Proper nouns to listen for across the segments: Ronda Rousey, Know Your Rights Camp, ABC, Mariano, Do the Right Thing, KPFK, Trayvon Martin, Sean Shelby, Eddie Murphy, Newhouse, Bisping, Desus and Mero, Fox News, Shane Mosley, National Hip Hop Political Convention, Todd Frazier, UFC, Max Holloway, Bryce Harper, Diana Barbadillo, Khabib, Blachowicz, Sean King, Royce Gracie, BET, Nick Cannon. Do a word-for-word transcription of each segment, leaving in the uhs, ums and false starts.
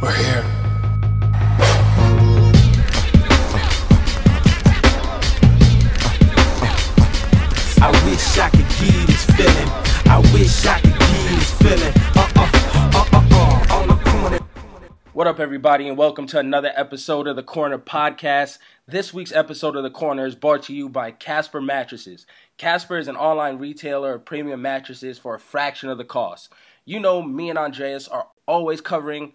We're here. I wish I could get this feeling. I wish I could get this feeling. Uh-uh, uh-uh, uh, on the corner. What up, everybody, and welcome to another episode of The Corner Podcast. This week's episode of The Corner is brought to you by Casper Mattresses. Casper is an online retailer of premium mattresses for a fraction of the cost. You know, me and Andreas are always covering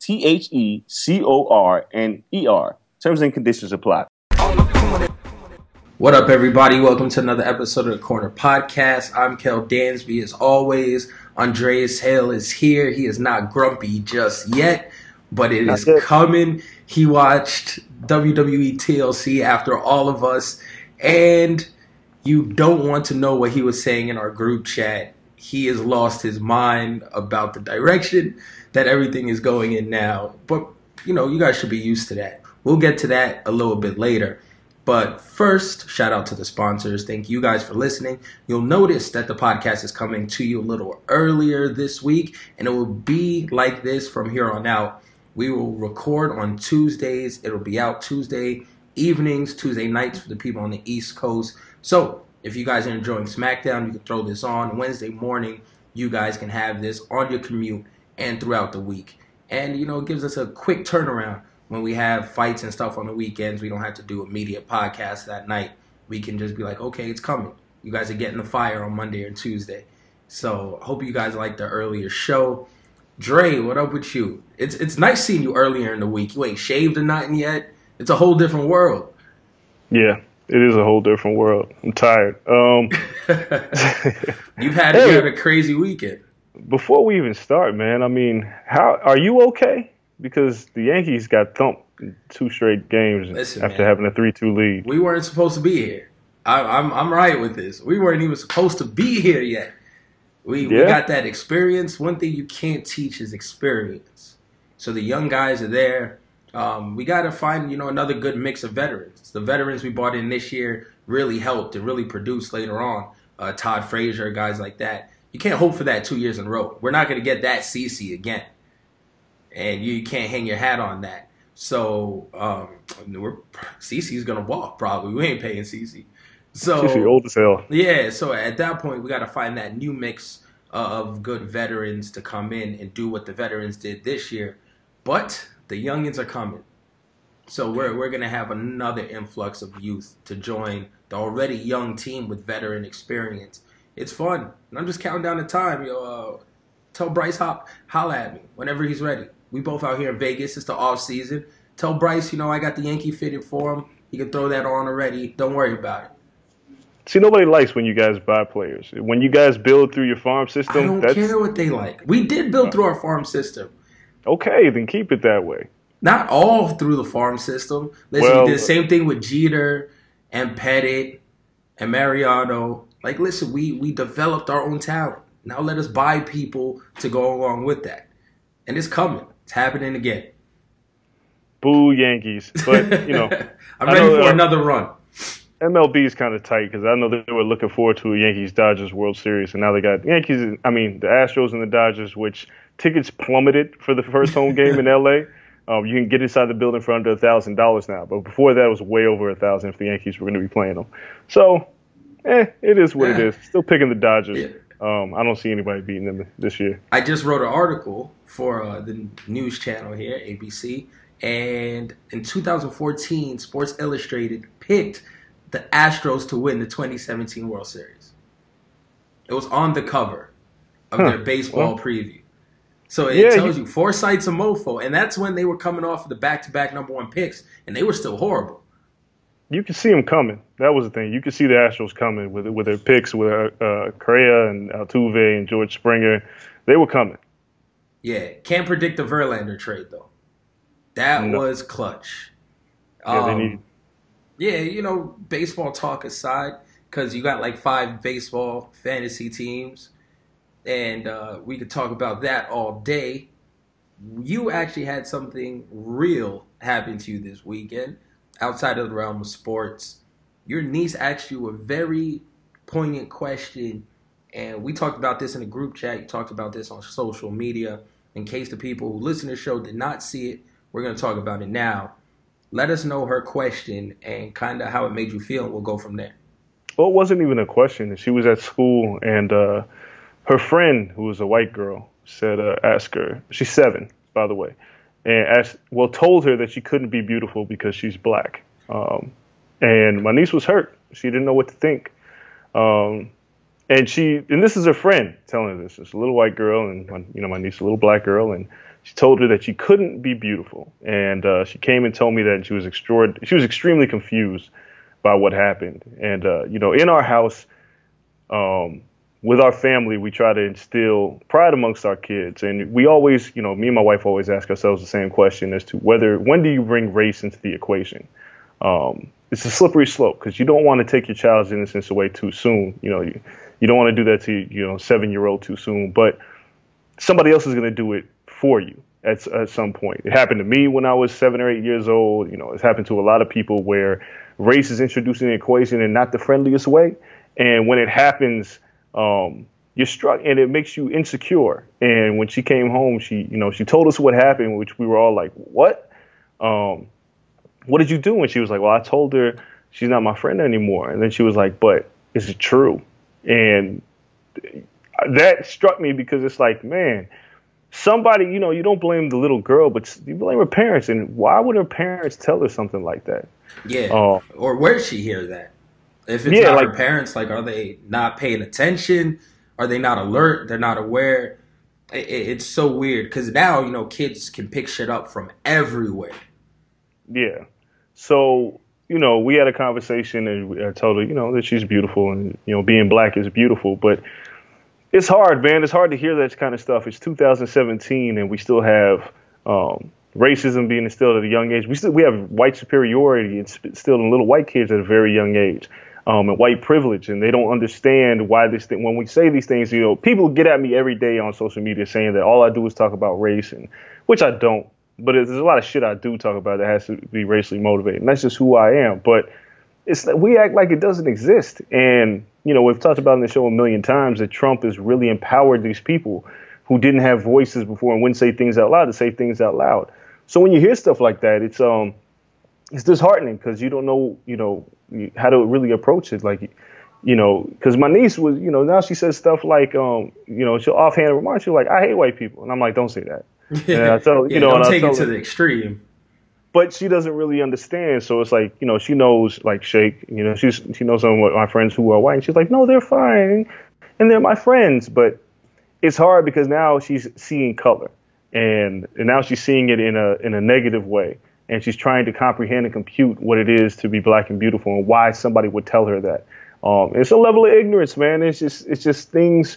T H E C O R N E R. Terms and conditions apply. What up, everybody? Welcome to another episode of The Corner Podcast. I'm Kel Dansby, as always. Andreas Hale is here. He is not grumpy just yet, but it is coming. He watched W W E T L C after all of us, and you don't want to know what he was saying in our group chat. He has lost his mind about the direction that everything is going in now. But, you know, you guys should be used to that. We'll get to that a little bit later. But first, shout out to the sponsors. Thank you guys for listening. You'll notice that the podcast is coming to you a little earlier this week, and it will be like this from here on out. We will record on Tuesdays. It'll be out Tuesday evenings, Tuesday nights for the people on the East Coast. So if you guys are enjoying SmackDown, you can throw this on. Wednesday morning, you guys can have this on your commute and throughout the week. And, you know, it gives us a quick turnaround when we have fights and stuff on the weekends. We don't have to do a media podcast that night. We can just be like, okay, it's coming. You guys are getting the fire on Monday or Tuesday. So hope you guys liked the earlier show. Dre, what up with you? It's it's nice seeing you earlier in the week. You ain't shaved or nothing yet. It's a whole different world. Yeah, it is a whole different world. I'm tired. Um, You've had hey. a crazy weekend. Before we even start, man, I mean, how are you okay? Because the Yankees got thumped in two straight games. Listen, after man, having a three two lead. We weren't supposed to be here. I, I'm I'm right with this. We weren't even supposed to be here yet. We, yeah. we got that experience. One thing you can't teach is experience. So the young guys are there Um, we got to find, you know, another good mix of veterans. The veterans we brought in this year really helped and really produced later on. Uh, Todd Frazier, guys like that. You can't hope for that two years in a row. We're not going to get that C C again. And you can't hang your hat on that. So um, we're, C C's going to walk probably. We ain't paying C C. So, C C old as hell. Yeah, so at that point, we got to find that new mix of good veterans to come in and do what the veterans did this year. But the youngins are coming. So we're we're going to have another influx of youth to join the already young team with veteran experience. It's fun. And I'm just counting down the time. Yo, uh, tell Bryce Hop, holla at me whenever he's ready. We both out here in Vegas. It's the off season. Tell Bryce, you know, I got the Yankee fitted for him. He can throw that on already. Don't worry about it. See, nobody likes when you guys buy players. When you guys build through your farm system, I don't that's... care what they like. We did build through our farm system. Okay, then keep it that way. Not all through the farm system. Listen, well, we did the same thing with Jeter and Pettit and Mariano. Like, listen, we we developed our own talent. Now let us buy people to go along with that. And it's coming. It's happening again. Boo Yankees. But, you know. I'm ready know, for uh, another run. M L B is kind of tight because I know they were looking forward to a Yankees-Dodgers World Series. And now they got Yankees, I mean, the Astros and the Dodgers, which tickets plummeted for the first home game in L A. Um, you can get inside the building for under one thousand dollars now. But before that, it was way over one thousand dollars if the Yankees were going to be playing them. So, eh, it is what it is. Still picking the Dodgers. Yeah. Um, I don't see anybody beating them this year. I just wrote an article for uh, the news channel here, A B C. And in two thousand fourteen, Sports Illustrated picked the Astros to win the twenty seventeen World Series. It was on the cover of huh. their baseball well, preview. So it yeah, tells you, foresight's a mofo. And that's when they were coming off of the back-to-back number one picks, and they were still horrible. You could see them coming. That was the thing. You could see the Astros coming with with their picks, with uh, Correa and Altuve and George Springer. They were coming. Yeah. Can't predict the Verlander trade, though. That no. was clutch. Yeah, um, they need... yeah, you know, baseball talk aside, because you got like five baseball fantasy teams, and uh, we could talk about that all day. You actually had something real happen to you this weekend. Outside of the realm of sports, your niece asked you a very poignant question, and we talked about this in a group chat. You talked about this on social media. In case the people who listen to the show did not see it, we're going to talk about it now. Let us know her question and kind of how it made you feel, and we'll go from there. Well, it wasn't even a question. She was at school, and uh, her friend, who was a white girl, said, uh, ask her. She's seven, by the way. And asked, well, told her that she couldn't be beautiful because she's black. Um, and my niece was hurt. She didn't know what to think. Um, and she, and this is her friend telling her this. It's a little white girl, and my, you know, my niece, a little black girl, and she told her that she couldn't be beautiful. And uh, she came and told me that she was extraordinary. She was extremely confused by what happened. And uh, you know, in our house, um. with our family, we try to instill pride amongst our kids. And we always, you know, me and my wife always ask ourselves the same question as to whether, when do you bring race into the equation? Um, it's a slippery slope because you don't want to take your child's innocence away too soon. You know, you, you don't want to do that to, you know, seven-year-old too soon. But somebody else is going to do it for you at, at some point. It happened to me when I was seven or eight years old. You know, it's happened to a lot of people where race is introduced in the equation in not the friendliest way. And when it happens... Um, you're struck, and it makes you insecure. And when she came home, she, you know, she told us what happened, which we were all like, "What? Um, what did you do?" And she was like, "Well, I told her she's not my friend anymore." And then she was like, "But is it true?" And that struck me because it's like, man, somebody, you know, you don't blame the little girl, but you blame her parents. And why would her parents tell her something like that? Yeah, uh, or where'd she hear that? If it's yeah, not like, her parents, like, are they not paying attention? Are they not alert? They're not aware? It, it, it's so weird because now, you know, kids can pick shit up from everywhere. Yeah. So, you know, we had a conversation and I told her, you know, that she's beautiful and, you know, being black is beautiful. But it's hard, man. It's hard to hear that kind of stuff. It's two thousand seventeen and we still have um, racism being instilled at a young age. We still we have white superiority instilled in little white kids at a very young age. Um, and white privilege, and they don't understand why this thing, when we say these things, you know, people get at me every day on social media saying that all I do is talk about race, and which I don't. But there's a lot of shit I do talk about that has to be racially motivated. And that's just who I am. But it's we act like it doesn't exist. And, you know, we've talked about in the show a million times that Trump has really empowered these people who didn't have voices before and wouldn't say things out loud to say things out loud. So when you hear stuff like that, it's um, it's disheartening because you don't know, you know, how to really approach it. Like, you know, because my niece was, you know, now she says stuff like, um, you know, she'll offhand remarks. She's like, I hate white people. And I'm like, don't say that. Yeah, I tell, you yeah, know, don't and take it to her, the extreme. But she doesn't really understand, so it's like, you know, she knows, like, shake, you know, she's, she knows some of my friends who are white, and she's like, no, they're fine, and they're my friends. But it's hard because now she's seeing color, and, and now she's seeing it in a in a negative way, and she's trying to comprehend and compute what it is to be black and beautiful and why somebody would tell her that. Um, it's a level of ignorance, man. It's just it's just things...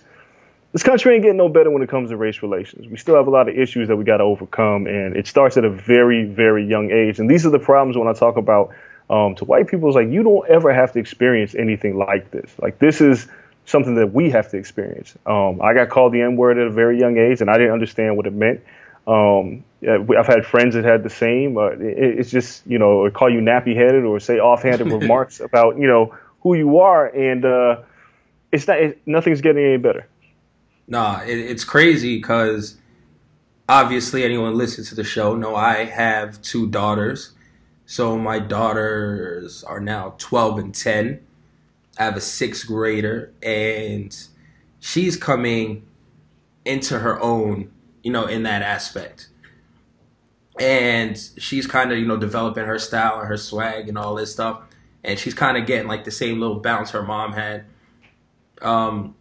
This country ain't getting no better when it comes to race relations. We still have a lot of issues that we got to overcome, and it starts at a very, very young age. And these are the problems when I talk about um, to white people. It's like, you don't ever have to experience anything like this. Like, this is something that we have to experience. Um, I got called the N-word at a very young age, and I didn't understand what it meant. Um, I've had friends that had the same. Uh, it, it's just, you know, call you nappy-headed or say offhanded remarks about, you know, who you are, and uh, it's not. It, nothing's getting any better. Nah, it, it's crazy because obviously anyone listening to the show know I have two daughters. So my daughters are now twelve and ten. I have a sixth grader, and she's coming into her own, you know, in that aspect. And she's kind of, you know, developing her style and her swag and all this stuff. And she's kind of getting like the same little bounce her mom had. Um...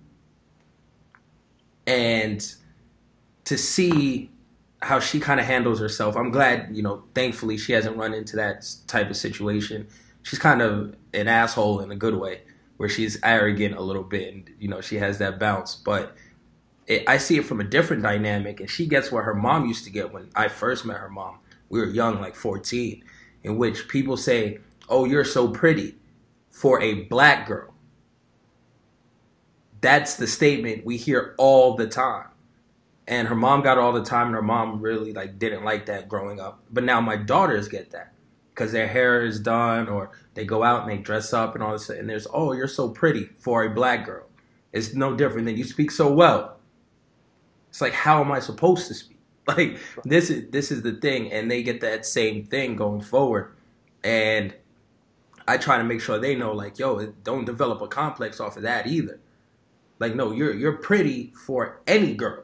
And to see how she kind of handles herself, I'm glad, you know, thankfully she hasn't run into that type of situation. She's kind of an asshole in a good way, where she's arrogant a little bit and, you know, she has that bounce. But it, I see it from a different dynamic, and she gets what her mom used to get when I first met her mom. We were young, like fourteen, in which people say, oh, you're so pretty for a black girl. That's the statement we hear all the time. And her mom got it all the time, and her mom really like didn't like that growing up. But now my daughters get that because their hair is done, or they go out and they dress up and all this. And there's, oh, you're so pretty for a black girl. It's no different than you speak so well. It's like, how am I supposed to speak? Like, this is this is the thing. And they get that same thing going forward. And I try to make sure they know, like, yo, don't develop a complex off of that either. Like, no, you're you're pretty for any girl,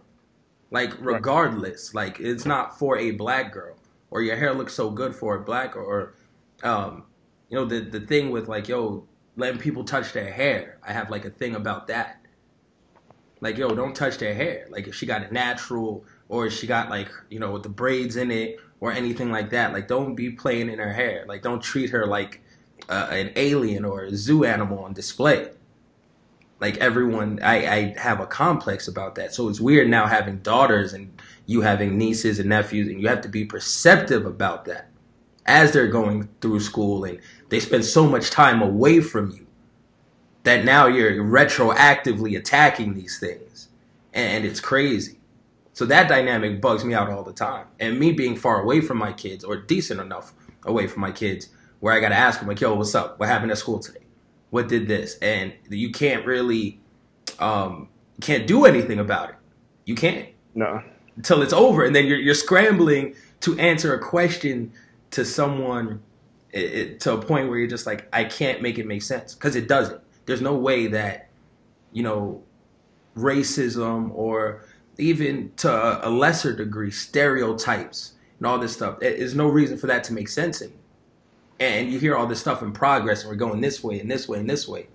like, regardless. Like, it's not for a black girl, or your hair looks so good for a black girl, or, um, you know, the, the thing with, like, yo, letting people touch their hair. I have, like, a thing about that. Like, yo, don't touch their hair. Like, if she got a natural, or if she got, like, you know, with the braids in it or anything like that, like, don't be playing in her hair. Like, don't treat her like uh, an alien or a zoo animal on display. Like, everyone, I, I have a complex about that. So it's weird now having daughters and you having nieces and nephews, and you have to be perceptive about that as they're going through school, and they spend so much time away from you that now you're retroactively attacking these things, and it's crazy. So that dynamic bugs me out all the time. And me being far away from my kids, or decent enough away from my kids, where I got to ask them, like, yo, what's up? What happened at school today? What did this? And you can't really, um, can't do anything about it. You can't. No. Until it's over. And then you're you're scrambling to answer a question to someone it, it, to a point where you're just like, I can't make it make sense. Because it doesn't. There's no way that, you know, racism, or even to a lesser degree, stereotypes and all this stuff, there's no reason for that to make sense anymore. And you hear all this stuff in progress, and we're going this way and this way and this way.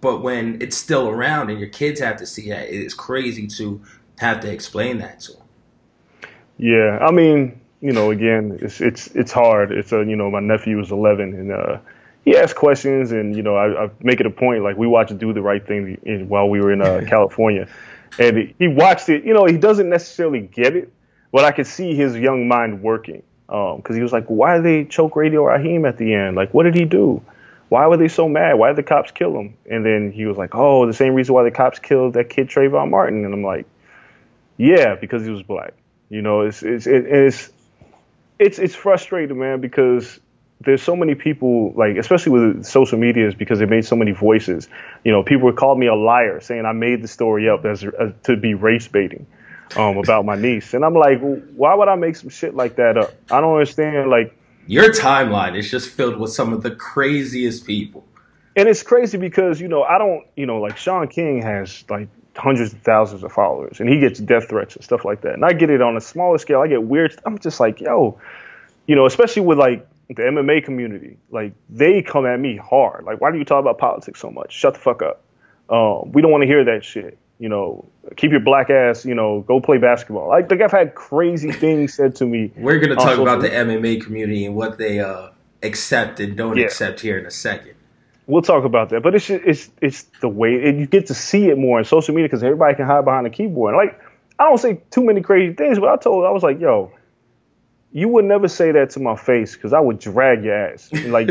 But when it's still around and your kids have to see that, it's crazy to have to explain that to them. Yeah, I mean, you know, again, it's it's it's hard. It's a, you know, my nephew is eleven, and uh, he asks questions, and, you know, I, I make it a point. Like, we watched Do the Right Thing in, while we were in uh, California, and he watched it. You know, he doesn't necessarily get it, but I could see his young mind working. Um, cause he was like, why did they choke Radio Raheem at the end? Like, what did he do? Why were they so mad? Why did the cops kill him? And then he was like, oh, the same reason why the cops killed that kid, Trayvon Martin. And I'm like, yeah, because he was black, you know, it's, it's, it, it's, it's it's frustrating, man, because there's so many people, like, especially with social media, is because they made so many voices. You know, people would call me a liar, saying I made the story up as, as to be race baiting um, about my niece. And I'm like, why would I make some shit like that up? I don't understand. Like, your timeline is just filled with some of the craziest people. And it's crazy because, you know, I don't, you know, like Sean King has like hundreds of thousands of followers and he gets death threats and stuff like that. And I get it on a smaller scale. I get weird. I'm just like, yo, you know, especially with like the M M A community, like they come at me hard. Like, why do you talk about politics so much? Shut the fuck up. Um, we don't want to hear that shit. You know, keep your black ass, you know, go play basketball. I think I've had crazy things said to me. We're going to talk about the M M A community and what they uh, accept and don't yeah. accept here in a second. We'll talk about that. But it's just, it's it's the way it, you get to see it more in social media because everybody can hide behind a keyboard. And like, I don't say too many crazy things, but I told I was like, yo, you would never say that to my face because I would drag your ass. Like,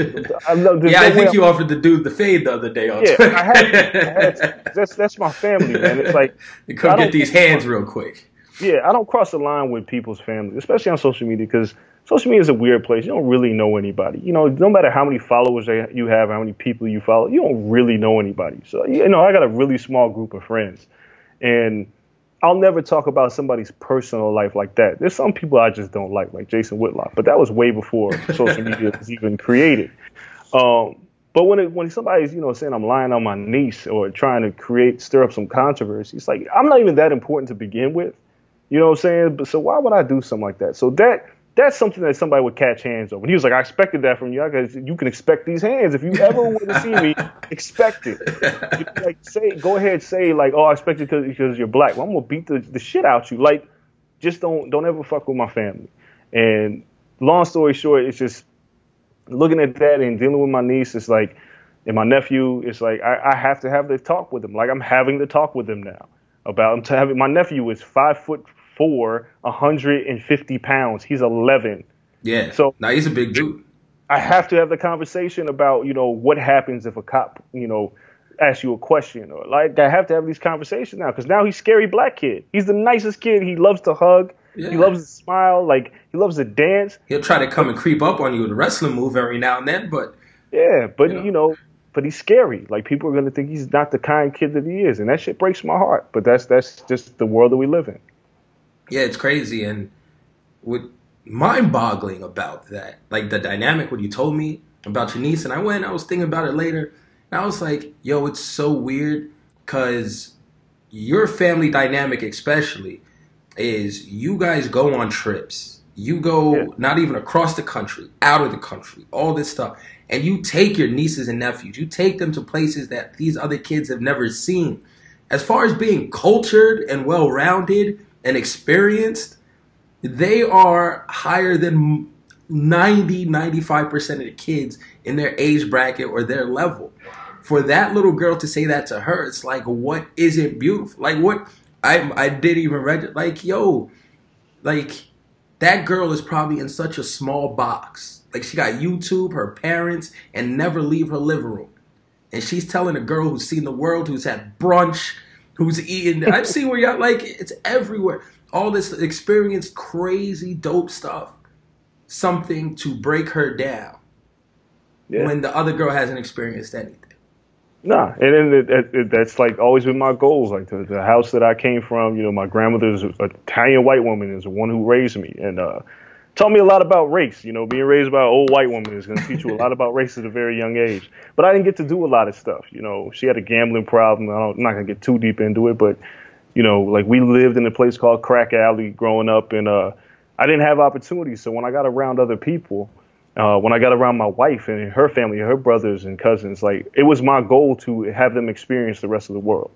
I love yeah, I think you I'm, offered the dude the fade the other day. On yeah, Twitter. I had to. I had to. That's, that's my family, man. It's like you come get these hands real quick. Yeah, I don't cross the line with people's families, especially on social media, because social media is a weird place. You don't really know anybody. You know, no matter how many followers they, you have, how many people you follow, you don't really know anybody. So, you know, I got a really small group of friends, and I'll never talk about somebody's personal life like that. There's some people I just don't like, like Jason Whitlock, but that was way before social media was even created. Um, but when it, when somebody's, you know, saying I'm lying on my niece or trying to create, stir up some controversy, it's like, I'm not even that important to begin with. You know what I'm saying? But so why would I do something like that? So that that's something that somebody would catch hands over. And he was like, I expected that from you. I guess you can expect these hands. If you ever want to see me, expect it. You know, like, say, go ahead, say, like, oh, I expect it because you're black. Well, I'm going to beat the, the shit out you. Like, just don't don't ever fuck with my family. And long story short, it's just looking at that and dealing with my niece. It's like, and my nephew, it's like, I, I have to have the talk with them. Like, I'm having the talk with them now about to have it. My nephew is five foot four, one hundred fifty pounds. He's eleven. Yeah. So now he's a big dude. I have to have the conversation about, you know, what happens if a cop, you know, asks you a question, or like, I have to have these conversations now because now he's scary black kid. He's the nicest kid. He loves to hug. Yeah. He loves to smile. Like, he loves to dance. He'll try to come and creep up on you with a wrestling move every now and then, but yeah, but you know, you know but he's scary. Like, people are going to think he's not the kind kid that he is. And that shit breaks my heart. But that's that's just the world that we live in. Yeah, it's crazy. And what mind-boggling about that, like the dynamic, what you told me about your niece, and I went, I was thinking about it later, and I was like, yo, it's so weird because your family dynamic especially is you guys go on trips. You go yeah. not even across the country, out of the country, all this stuff. And you take your nieces and nephews, you take them to places that these other kids have never seen. As far as being cultured and well-rounded and experienced, they are higher than ninety, ninety-five percent of the kids in their age bracket or their level. For that little girl to say that to her, it's like, what isn't beautiful? Like, what? I I didn't even read it. Like, yo, like, that girl is probably in such a small box. Like, she got YouTube, her parents, and never leave her living room. And she's telling a girl who's seen the world, who's had brunch, who's eaten. I've seen where y'all, like, it's everywhere. All this experience, crazy, dope stuff. Something to break her down yeah. when the other girl hasn't experienced anything. Nah, and then it, it, it, that's, like, always been my goals. Like, the, the house that I came from, you know, my grandmother's an Italian white woman, is the one who raised me. And, uh, taught me a lot about race. You know, being raised by an old white woman is going to teach you a lot about race at a very young age. But I didn't get to do a lot of stuff. You know, she had a gambling problem. I don't, I'm not going to get too deep into it, but, you know, like, we lived in a place called Crack Alley growing up, and uh, I didn't have opportunities. So when I got around other people, uh, when I got around my wife and her family, her brothers and cousins, like, it was my goal to have them experience the rest of the world.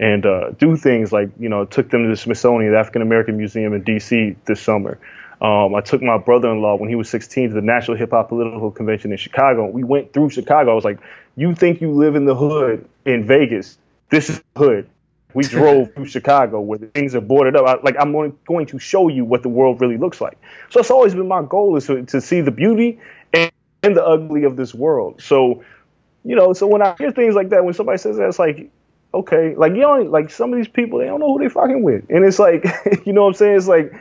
And uh, do things like, you know, took them to the Smithsonian, the African American Museum in D C this summer. Um, I took my brother-in-law when he was sixteen to the National Hip Hop Political Convention in Chicago. We went through Chicago. I was like, you think you live in the hood in Vegas? This is the hood. We drove through Chicago where things are boarded up. I, like, I'm going to show you what the world really looks like. So it's always been my goal is to, to see the beauty and, and the ugly of this world. So, you know, so when I hear things like that, when somebody says that, it's like, okay, like, you know, like, some of these people, they don't know who they fucking with. And it's like, you know what I'm saying? It's like,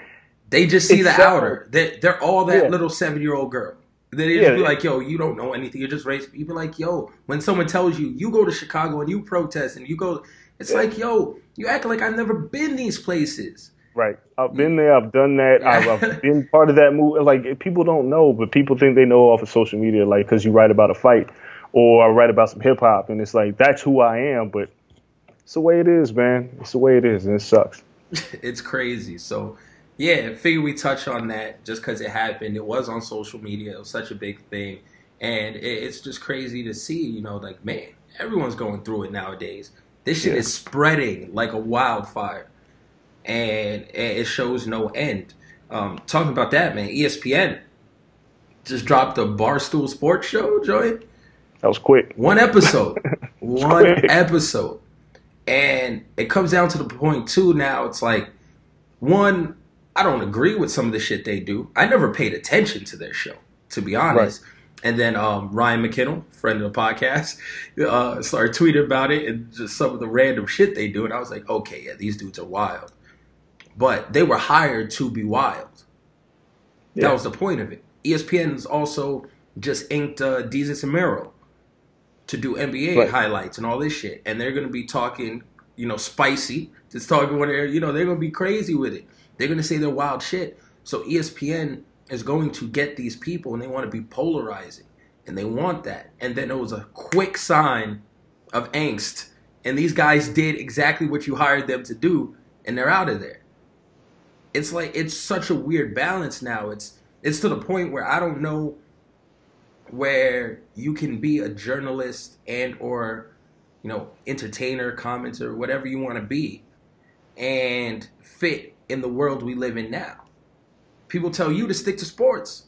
They just see exactly. the outer. They, they're all that yeah. little seven-year-old girl. They just yeah. be like, yo, you don't know anything. You're just raised. You be like, yo, when someone tells you, you go to Chicago and you protest and you go, it's yeah. like, yo, you act like I've never been these places. Right. I've been there. I've done that. I've, I've been part of that move. Like, people don't know, but people think they know off of social media, like, because you write about a fight or I write about some hip-hop, and it's like, that's who I am, but it's the way it is, man. It's the way it is, and it sucks. It's crazy. So, yeah, I figure we touch on that just because it happened. It was on social media. It was such a big thing, and it, it's just crazy to see, you know, like, man, everyone's going through it nowadays. This shit yeah. is spreading like a wildfire. And it shows no end. Um, talking about that, man, E S P N just dropped a Barstool Sports show, Joey. That was quick. One episode. One quick. episode. And it comes down to the point, too, now it's like, one, I don't agree with some of the shit they do. I never paid attention to their show, to be honest. Right. And then um, Ryan McKinnell, friend of the podcast, uh, started tweeting about it and just some of the random shit they do. And I was like, okay, yeah, these dudes are wild. But they were hired to be wild. Yeah. That was the point of it. E S P N's also just inked uh, Desus and Mero to do N B A right. highlights and all this shit. And they're going to be talking, you know, spicy. Just talking whatever, you know, they're going to be crazy with it. They're going to say their wild shit. So E S P N is going to get these people, and they want to be polarizing. And they want that. And then it was a quick sign of angst. And these guys did exactly what you hired them to do, and they're out of there. It's like, it's such a weird balance now. It's it's to the point where I don't know where you can be a journalist and or, you know, entertainer, commenter, whatever you want to be, and fit in the world we live in now. People tell you to stick to sports.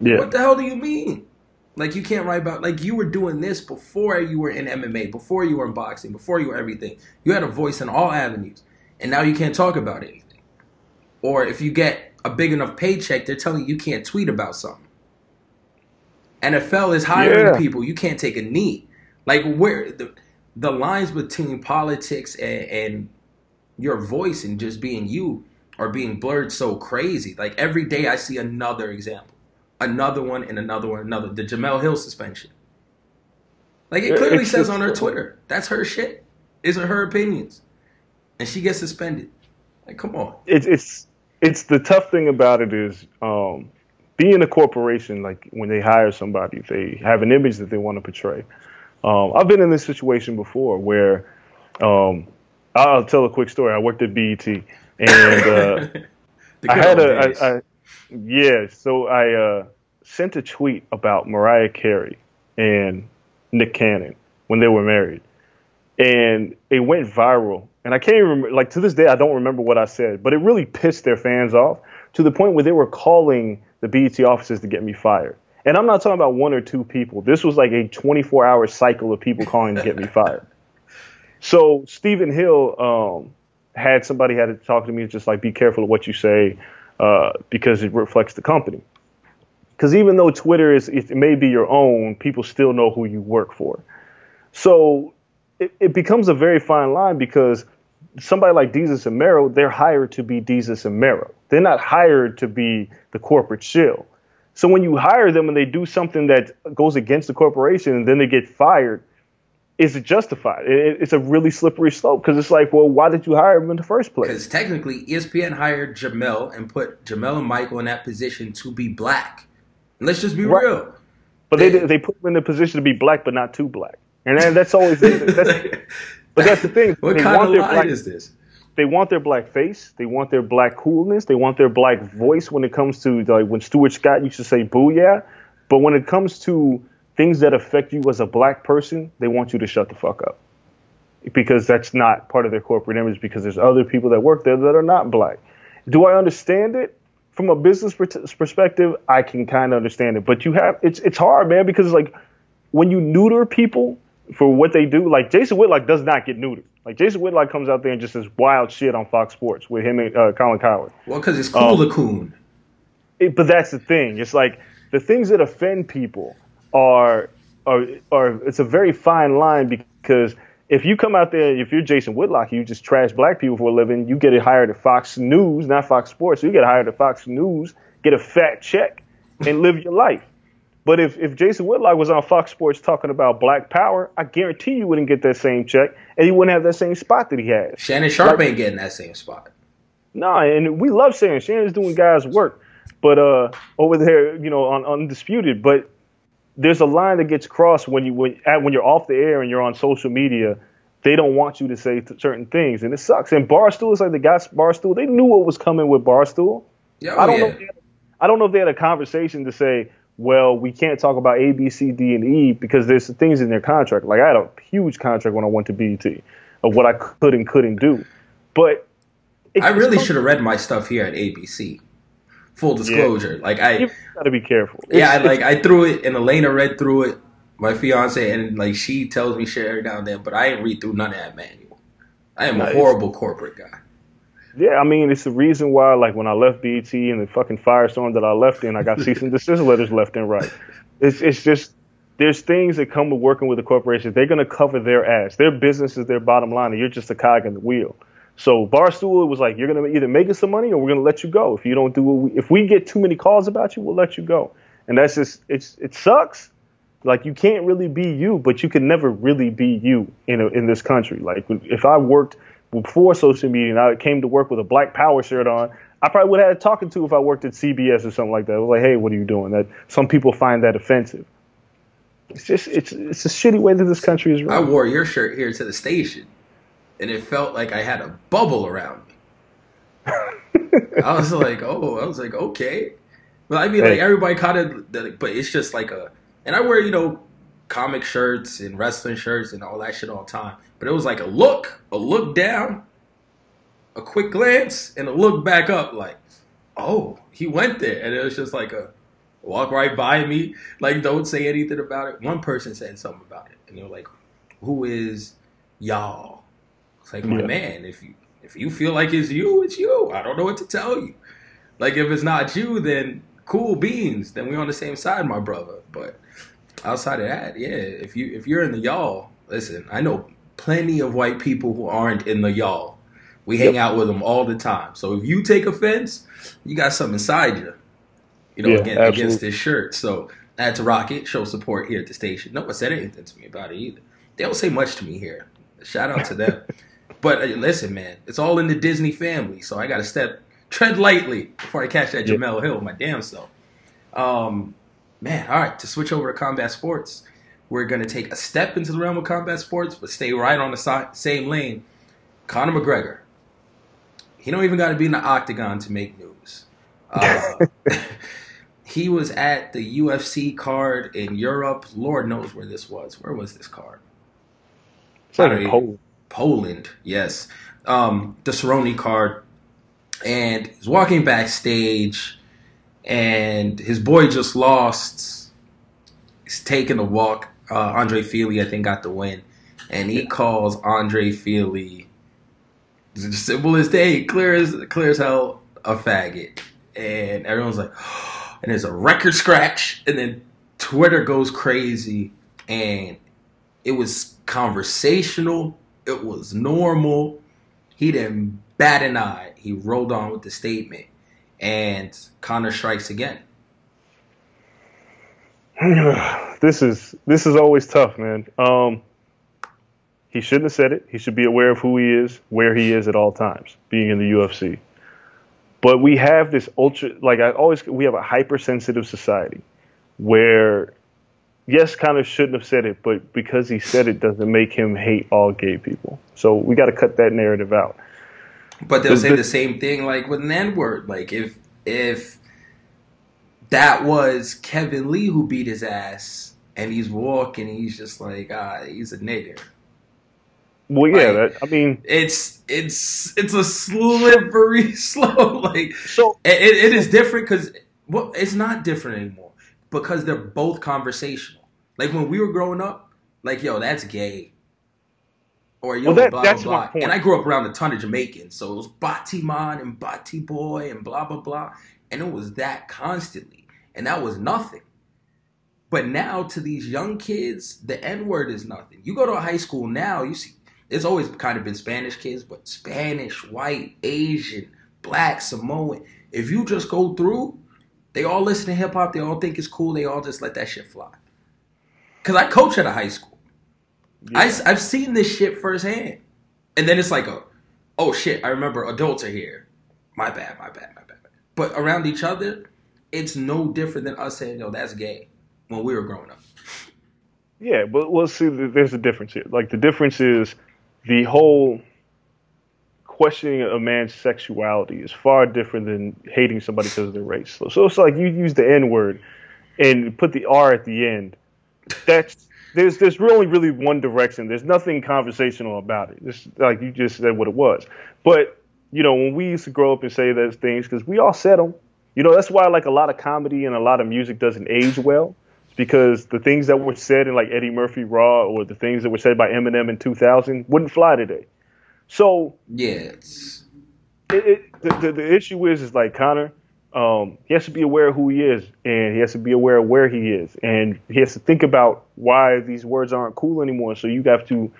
Yeah. What the hell do you mean? Like, you can't write about, like, you were doing this before you were in M M A, before you were in boxing, before you were everything. You had a voice in all avenues, and now you can't talk about it. Or if you get a big enough paycheck, they're telling you you can't tweet about something. N F L is hiring yeah. people. You can't take a knee. Like, where the, the lines between politics and, and your voice and just being you are being blurred so crazy. Like, every day I see another example. Another one and another one and another. The Jamel Hill suspension. Like, it clearly it's says on her Twitter. That's her shit. These are her opinions. And she gets suspended. Like, come on. It's... it's- It's the tough thing about it is um, being a corporation, like when they hire somebody, they have an image that they want to portray. Um, I've been in this situation before where um, I'll tell a quick story. I worked at B E T and uh, I had a, I, I, yeah, so I uh, sent a tweet about Mariah Carey and Nick Cannon when they were married, and it went viral. And I can't even remember, like, to this day, I don't remember what I said, but it really pissed their fans off to the point where they were calling the B E T offices to get me fired. And I'm not talking about one or two people. This was like a twenty-four hour cycle of people calling to get me fired. So Stephen Hill um, had somebody had to talk to me, just like, be careful of what you say uh, because it reflects the company. Because even though Twitter is, it may be your own, people still know who you work for. So it, it becomes a very fine line because somebody like Desus and Mero, they're hired to be Desus and Mero. They're not hired to be the corporate shill. So when you hire them and they do something that goes against the corporation and then they get fired, is it justified? It, it's a really slippery slope because it's like, well, why did you hire them in the first place? Because technically E S P N hired Jamel and put Jamel and Michael in that position to be black. And let's just be right. real. But they, they they put them in the position to be black but not too black. And that's always... that's, But that's the thing. What they kind want of their lie black, is this? They want their black face. They want their black coolness. They want their black voice when it comes to, like, when Stuart Scott used to say booyah. But when it comes to things that affect you as a black person, they want you to shut the fuck up. Because that's not part of their corporate image because there's other people that work there that are not black. Do I understand it? From a business perspective, I can kind of understand it. But you have it's it's hard, man, because, like, when you neuter people for what they do, like Jason Whitlock does not get neutered. Like Jason Whitlock comes out there and just says wild shit on Fox Sports with him and uh, Colin Coward. Well, because it's cool um, to coon. It, but that's the thing. It's like the things that offend people are are are. It's a very fine line because If you come out there, if you're Jason Whitlock, you just trash black people for a living, you get hired at Fox News, not Fox Sports. You get hired at Fox News, get a fat check, and live your life. But if, if Jason Whitlock was on Fox Sports talking about black power, I guarantee you wouldn't get that same check, and he wouldn't have that same spot that he has. Shannon Sharp like, ain't getting that same spot. Nah, and we love Shannon. Shannon's doing guys' work, but uh, over there, you know, on Undisputed. But there's a line that gets crossed when you when at, when you're off the air and you're on social media. They don't want you to say certain things, and it sucks. And Barstool is like the guys. Barstool, they knew what was coming with Barstool. Yeah, oh, I don't yeah. know. If they had, I don't know if they had a conversation to say, well, we can't talk about A, B, C, D, and E because there's things in their contract. Like, I had a huge contract when I went to B E T of what I could and couldn't do. But I really should have read my stuff here at A B C. Full disclosure. Yeah. Like, I you gotta be careful. Yeah, it's, like it's, I threw it, and Elena read through it, my fiance, and like she tells me shit every now and then, but I ain't read through none of that manual. I am no, a horrible corporate guy. Yeah, I mean, it's the reason why, like, when I left B E T and the fucking firestorm that I left in, I got cease and desist letters left and right. It's it's just, there's things that come with working with a corporation. They're going to cover their ass. Their business is their bottom line, and you're just a cog in the wheel. So Barstool was like, you're going to either make us some money or we're going to let you go. If you don't do what we, if we get too many calls about you, we'll let you go. And that's just, it's it sucks. Like, you can't really be you, but you can never really be you in a, in this country. Like, if I worked before social media and I came to work with a black power shirt on, I probably would have had a talking to if I worked at C B S or something like that. I was like, hey, what are you doing? That some people find that offensive. It's just, it's it's a shitty way that this country is run. I wore your shirt here to the station, and it felt like I had a bubble around me. I was like, oh, I was like, okay. But I mean, hey. like, everybody caught it, but it's just like a, and I wear, you know, comic shirts and wrestling shirts and all that shit all the time. But it was like a look, a look down, a quick glance, and a look back up like, oh, he went there. And it was just like a walk right by me, like, don't say anything about it. One person said something about it, and they were like, who is y'all? It's like, my yeah. man, if you if you feel like it's you, it's you. I don't know what to tell you. Like, if it's not you, then cool beans. Then we're on the same side, my brother. But outside of that, yeah, if, you, if you're in the y'all, listen, I know plenty of white people who aren't in the y'all. We hang yep. out with them all the time. So if you take offense, you got something inside you, you know, yeah, against, against this shirt. So I had to rock it, show support here at the station. No one said anything to me about it either. They don't say much to me here. Shout out to them. But uh, listen, man, it's all in the Disney family, so I got to step, tread lightly before I catch that yeah. Jamel Hill, my damn self. Um, man, all right, to switch over to combat sports, we're going to take a step into the realm of combat sports, but stay right on the si- same lane. Conor McGregor. He don't even got to be in the octagon to make news. Uh, he was at the U F C card in Europe. Lord knows where this was. Where was this card? It's not in Poland. Poland, yes. Um, the Cerrone card. And he's walking backstage, and his boy just lost. He's taking a walk. Uh, Andre Feely, I think, got the win. And he calls Andre Feely, simple as day, clear as, clear as hell, a faggot. And everyone's like, oh, and there's a record scratch. And then Twitter goes crazy. And it was conversational. It was normal. He didn't bat an eye. He rolled on with the statement. And Conor strikes again. This is this is always tough, man. Um, he shouldn't have said it. He should be aware of who he is, where he is at all times, being in the U F C. But we have this ultra, like I always, we have a hypersensitive society where, yes, kind of shouldn't have said it, but because he said it doesn't make him hate all gay people. So we got to cut that narrative out. But they'll say the same thing, like, with an N-word. Like, if if that was Kevin Lee who beat his ass and he's walking, he's just like, ah, he's a nigger. Well, yeah, like, that, I mean, it's it's it's a slippery slope. Like, so it, it is different because well, it's not different anymore. Because they're both conversational. Like, when we were growing up, like, yo, that's gay. Or, yo, well, that, blah, blah, blah. And I grew up around a ton of Jamaicans. So it was Bati Man and Bati Boy and blah, blah, blah. And it was that constantly. And that was nothing. But now, to these young kids, the N-word is nothing. You go to a high school now, you see it's always kind of been Spanish kids, but Spanish, white, Asian, black, Samoan. If you just go through, they all listen to hip-hop. They all think it's cool. They all just let that shit fly. Because I coach at a high school. Yeah. I, I've seen this shit firsthand. And then it's like, a, oh, shit, I remember adults are here. My bad, my bad, my bad. But around each other, it's no different than us saying, no, that's gay when we were growing up. Yeah, but we'll see, there's a difference here. Like, the difference is the whole questioning a man's sexuality is far different than hating somebody because of their race. So, so it's like you use the N-word and put the R at the end. That's there's there's really really one direction. There's nothing conversational about it. It's like you just said what it was. But you know, when we used to grow up and say those things, because we all said them. You know, that's why like a lot of comedy and a lot of music doesn't age well. Because the things that were said in like Eddie Murphy Raw or the things that were said by Eminem in two thousand wouldn't fly today. So yeah, it's... It, it, the, the the issue is is like Conor, um, he has to be aware of who he is, and he has to be aware of where he is, and he has to think about why these words aren't cool anymore. So you have to,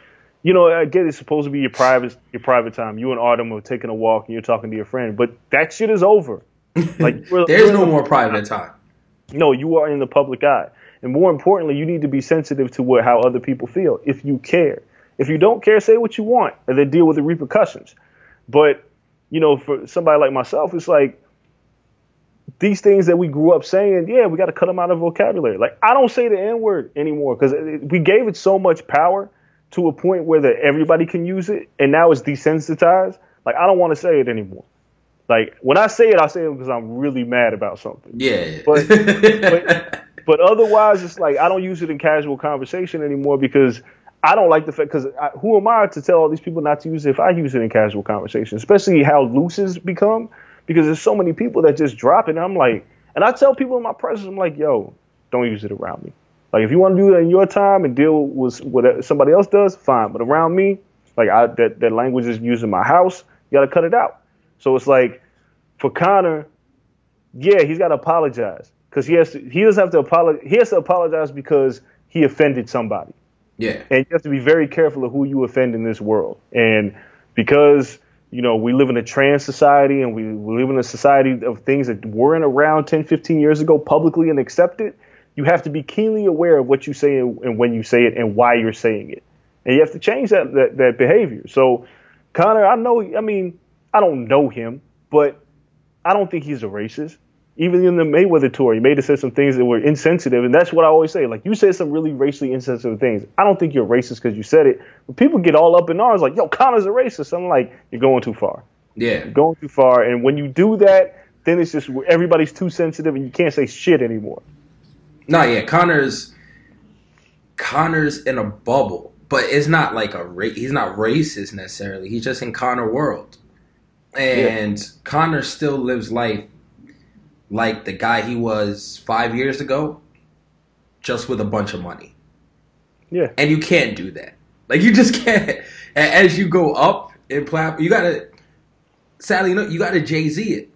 you know, I get it's supposed to be your private your private time. You and Autumn are taking a walk and you're talking to your friend, but that shit is over. Like there's no more private time. No, you are in the public eye. And more importantly, you need to be sensitive to what how other people feel if you care. If you don't care, say what you want, and then deal with the repercussions. But, you know, for somebody like myself, it's like these things that we grew up saying, yeah, we got to cut them out of vocabulary. Like, I don't say the N-word anymore because we gave it so much power to a point where that everybody can use it, and now it's desensitized. Like, I don't want to say it anymore. Like, when I say it, I say it because I'm really mad about something. Yeah. But... but But otherwise, it's like I don't use it in casual conversation anymore because I don't like the fact – because who am I to tell all these people not to use it if I use it in casual conversation, especially how loose it's become because there's so many people that just drop it. And I'm like – and I tell people in my presence, I'm like, yo, don't use it around me. Like if you want to do it in your time and deal with what somebody else does, fine. But around me, like I, that, that language is used in my house, you got to cut it out. So it's like for Conor, yeah, he's got to apologize. Because he has to, he doesn't have to apologize. He has to apologize because he offended somebody. Yeah. And you have to be very careful of who you offend in this world. And because, you know, we live in a trans society and we, we live in a society of things that weren't around ten, fifteen years ago publicly and accepted, you have to be keenly aware of what you say and, and when you say it and why you're saying it. And you have to change that, that, that behavior. So, Conor, I know, I mean, I don't know him, but I don't think he's a racist. Even in the Mayweather tour, he made us say some things that were insensitive. And that's what I always say. Like, you said some really racially insensitive things. I don't think you're racist because you said it. But people get all up in arms like, yo, Conor's a racist. I'm like, you're going too far. Yeah. You're going too far. And when you do that, then it's just everybody's too sensitive and you can't say shit anymore. No, yeah. Conor's, Conor's in a bubble. But it's not like a ra- – he's not racist necessarily. He's just in Conor world. And yeah. Conor still lives life like the guy he was five years ago, just with a bunch of money. Yeah. And you can't do that. Like, you just can't. As you go up in platform, you got to, sadly, you know, you got to Jay-Z it.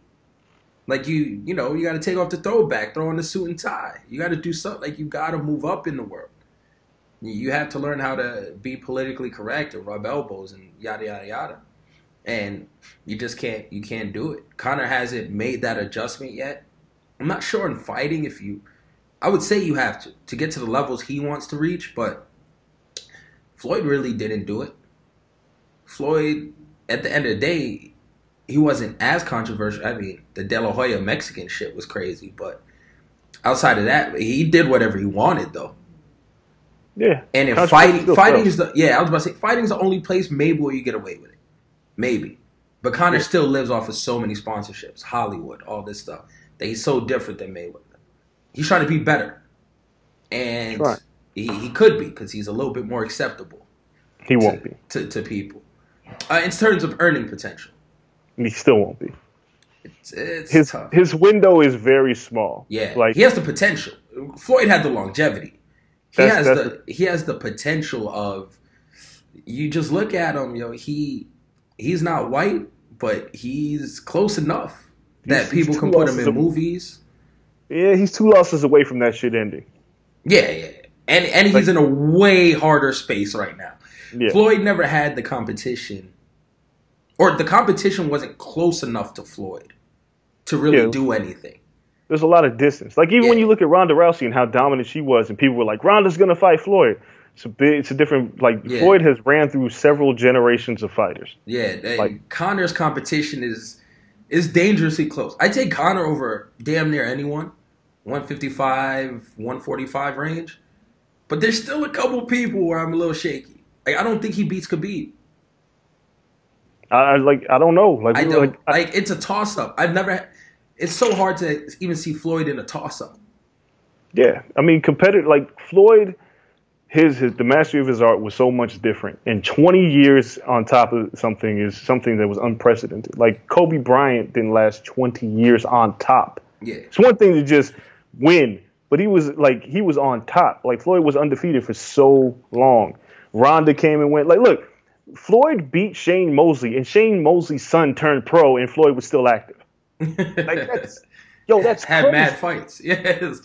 Like, you, you know, you got to take off the throwback, throw on the suit and tie. You got to do something. Like, you got to move up in the world. You have to learn how to be politically correct and rub elbows and yada, yada, yada. And you just can't you can't do it. Conor hasn't made that adjustment yet. I'm not sure in fighting if you – I would say you have to to get to the levels he wants to reach, but Floyd really didn't do it. Floyd, at the end of the day, he wasn't as controversial. I mean, the De La Hoya Mexican shit was crazy, but outside of that, he did whatever he wanted, though. Yeah. And in fighting – fighting is the – yeah, I was about to say, fighting is the only place maybe where you get away with it. Maybe. But Conor yeah. still lives off of so many sponsorships, Hollywood, all this stuff, that he's so different than Mayweather. He's trying to be better. And right. he, he could be because he's a little bit more acceptable. He to, won't be. To, to people. Uh, in terms of earning potential. He still won't be. It's, it's his, tough. His window is very small. Yeah. Like, he has the potential. Floyd had the longevity. He that's, has that's the, the He has the potential of, you just look at him, yo, he... He's not white, but he's close enough that he's, people he's can put him in away. movies. Yeah, he's two losses away from that shit ending. Yeah, yeah. And and like, he's in a way harder space right now. Yeah. Floyd never had the competition, or the competition wasn't close enough to Floyd to really yeah. do anything. There's a lot of distance. Like, even yeah. when you look at Ronda Rousey and how dominant she was, and people were like, Ronda's going to fight Floyd. It's a, big, it's a different, like, yeah. Floyd has ran through several generations of fighters. Yeah, they, like, Conor's competition is is dangerously close. I take Conor over damn near anyone, one fifty-five, one forty-five range. But there's still a couple people where I'm a little shaky. Like, I don't think he beats Khabib. I like. I don't know. Like, I don't, like, I, like it's a toss-up. I've never. It's so hard to even see Floyd in a toss-up. Yeah, I mean, competitive. Like Floyd, his his the mastery of his art was so much different. And twenty years on top of something is something that was unprecedented. Like Kobe Bryant didn't last twenty years on top. Yeah, it's one thing to just win, but he was like he was on top. Like Floyd was undefeated for so long. Ronda came and went. Like, look. Floyd beat Shane Mosley, and Shane Mosley's son turned pro, and Floyd was still active. Like that's, yo, that's had crazy. Mad fights. Yes,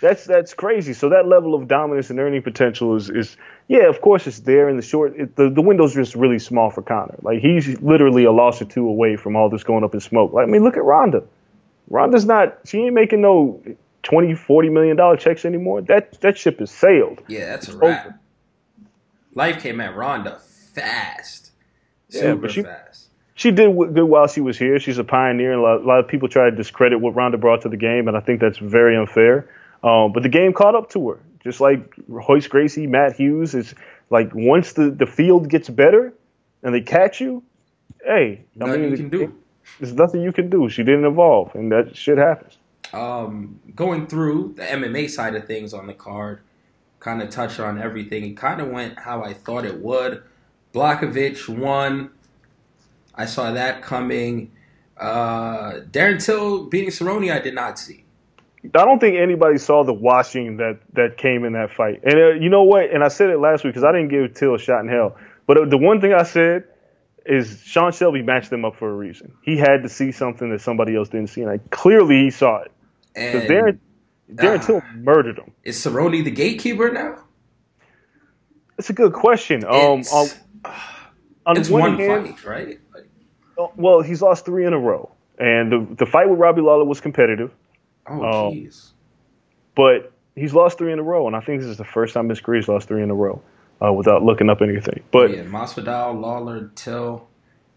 that's that's crazy. So that level of dominance and earning potential is, is yeah, of course it's there in the short. It, the the window's just really small for Conor. Like he's literally a loss or two away from all this going up in smoke. Like I mean, look at Ronda. Ronda's not. She ain't making no twenty, forty million dollar checks anymore. That that ship has sailed. Yeah, that's it's a wrap. Over. Life came at Ronda. Fast, super yeah, but she, fast. She did good while she was here. She's a pioneer, and a lot, a lot of people try to discredit what Ronda brought to the game, and I think that's very unfair. Um, but the game caught up to her, just like Royce Gracie, Matt Hughes. It's like once the, the field gets better and they catch you, hey, nothing I mean, you can the, do. There's nothing you can do. She didn't evolve, and that shit happens. Um, going through the M M A side of things on the card, kind of touched on everything. It kind of went how I thought it would. Blachowicz won. I saw that coming. Uh, Darren Till beating Cerrone, I did not see. I don't think anybody saw the washing that, that came in that fight. And uh, you know what? And I said it last week because I didn't give Till a shot in hell. But uh, the one thing I said is Sean Shelby matched them up for a reason. He had to see something that somebody else didn't see. And I, clearly he saw it. Because Darren, Darren uh, Till murdered him. Is Cerrone the gatekeeper now? That's a good question. Um, it's, on, on it's one, one hand, fight, right? Like, well, he's lost three in a row. And the the fight with Robbie Lawler was competitive. Oh, jeez. Um, but he's lost three in a row. And I think this is the first time his career's lost three in a row uh, without looking up anything. But yeah, Masvidal, Lawler, Till.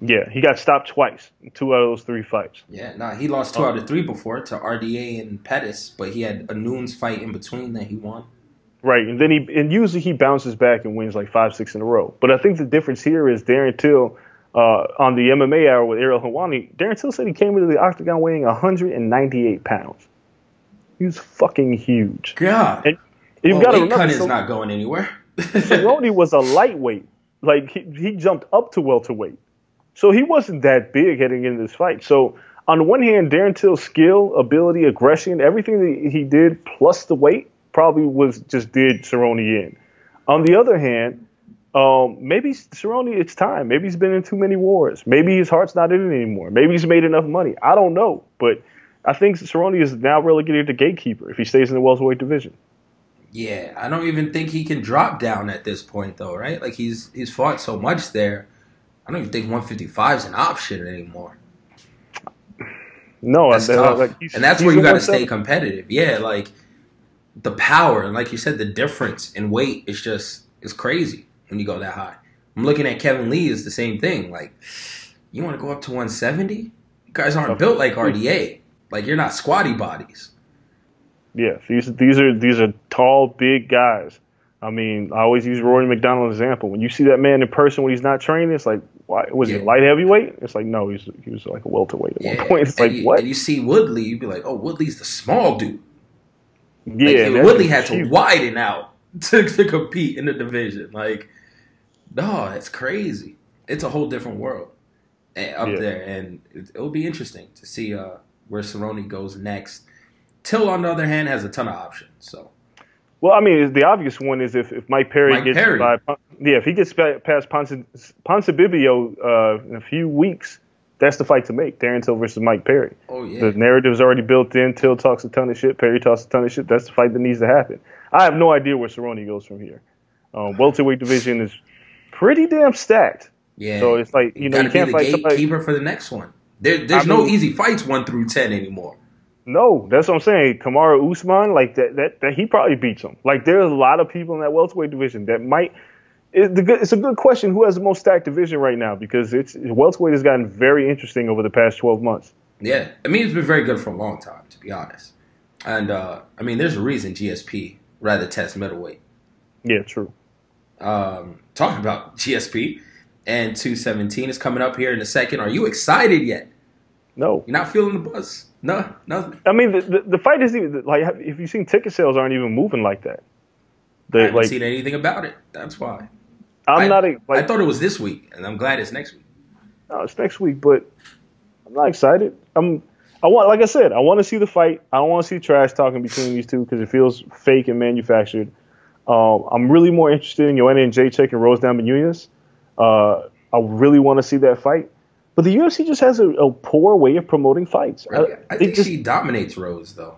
Yeah, he got stopped twice in two out of those three fights. Yeah, no, nah, he lost two um, out of three before to R D A and Pettis. But he had a Nunes fight in between that he won. Right, and then he and usually he bounces back and wins like five, six in a row. But I think the difference here is Darren Till uh, on the M M A hour with Ariel Helwani. Darren Till said he came into the octagon weighing one ninety-eight pounds. He was fucking huge. God, and you've well, got to remember, so, not going anywhere. Cerrone was a lightweight. Like he, he jumped up to welterweight, so he wasn't that big heading into this fight. So on the one hand, Darren Till's skill, ability, aggression, everything that he did, plus the weight. Probably was just did Cerrone in. On the other hand, um, maybe Cerrone, it's time. Maybe he's been in too many wars. Maybe his heart's not in it anymore. Maybe he's made enough money. I don't know. But I think Cerrone is now relegated to gatekeeper if he stays in the welterweight division. Yeah, I don't even think he can drop down at this point, though, right? Like, he's he's fought so much there. I don't even think one fifty-five is an option anymore. No. That's I, tough. Like, and that's where you got to stay competitive. Yeah, like... The power, and like you said, the difference in weight is just is crazy when you go that high. I'm looking at Kevin Lee is the same thing. Like, you want to go up to one seventy? You guys aren't built like R D A. Like, you're not squatty bodies. Yeah, these these are these are tall, big guys. I mean, I always use Rory McDonald as an example. When you see that man in person when he's not training, it's like, why was yeah. he light heavyweight? It's like, no, he's he was like a welterweight at yeah. one point. It's and like you, what? And you see Woodley, you'd be like, oh, Woodley's the small dude. Yeah, like, Woodley had to widen out to, to compete in the division. Like, no, it's crazy. It's a whole different world up yeah. there, and it, it'll be interesting to see uh, where Cerrone goes next. Till, on the other hand, has a ton of options. So, well, I mean, the obvious one is if, if Mike Perry Mike gets Perry. by, yeah, if he gets past Ponce Ponzinibbio uh, in a few weeks. That's the fight to make, Darren Till versus Mike Perry. Oh, yeah. The narrative's already built in. Till talks a ton of shit. Perry talks a ton of shit. That's the fight that needs to happen. I have no idea where Cerrone goes from here. Um, welterweight division is pretty damn stacked. Yeah. So it's like, you, you know, you can't fight somebody. Gatekeeper for the next one. There, there's I no mean, easy fights one through ten anymore. No, that's what I'm saying. Kamaru Usman, like that, that, that he probably beats him. Like there's a lot of people in that welterweight division that might. It's a good, it's a good question. Who has the most stacked division right now? Because it's welterweight has gotten very interesting over the past twelve months. Yeah, I mean it's been very good for a long time, to be honest. And uh, I mean, there's a reason G S P rather tests middleweight. Yeah, true. Um, talking about G S P and two seventeen is coming up here in a second. Are you excited yet? No, you're not feeling the buzz. No, nothing. I mean, the the, the fight isn't even like. If you've seen ticket sales, aren't even moving like that. They, I haven't like, seen anything about it. That's why. I'm I, not. A, like, I thought it was this week, and I'm glad it's next week. No, it's next week, but I'm not excited. I'm. I want, like I said, I want to see the fight. I don't want to see trash talking between these two because it feels fake and manufactured. Um, I'm really more interested in Joanna and Jacek and Rose Namajunas. Uh, I really want to see that fight, but the U F C just has a, a poor way of promoting fights. Really? I, I think just, she dominates Rose, though.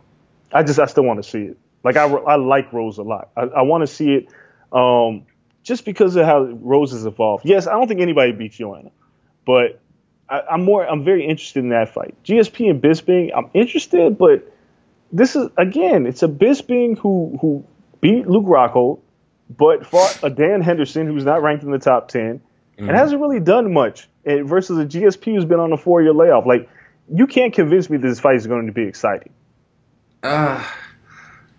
I just, I still want to see it. Like I, I like Rose a lot. I, I want to see it. Um, Just because of how Rose has evolved. Yes, I don't think anybody beats Joanna, but I, I'm more. I'm very interested in that fight. G S P and Bisping, I'm interested, but this is again, it's a Bisping who who beat Luke Rockhold, but fought a Dan Henderson who's not ranked in the top ten mm-hmm. and hasn't really done much. And versus a G S P who's been on a four year layoff. Like you can't convince me that this fight is going to be exciting. Uh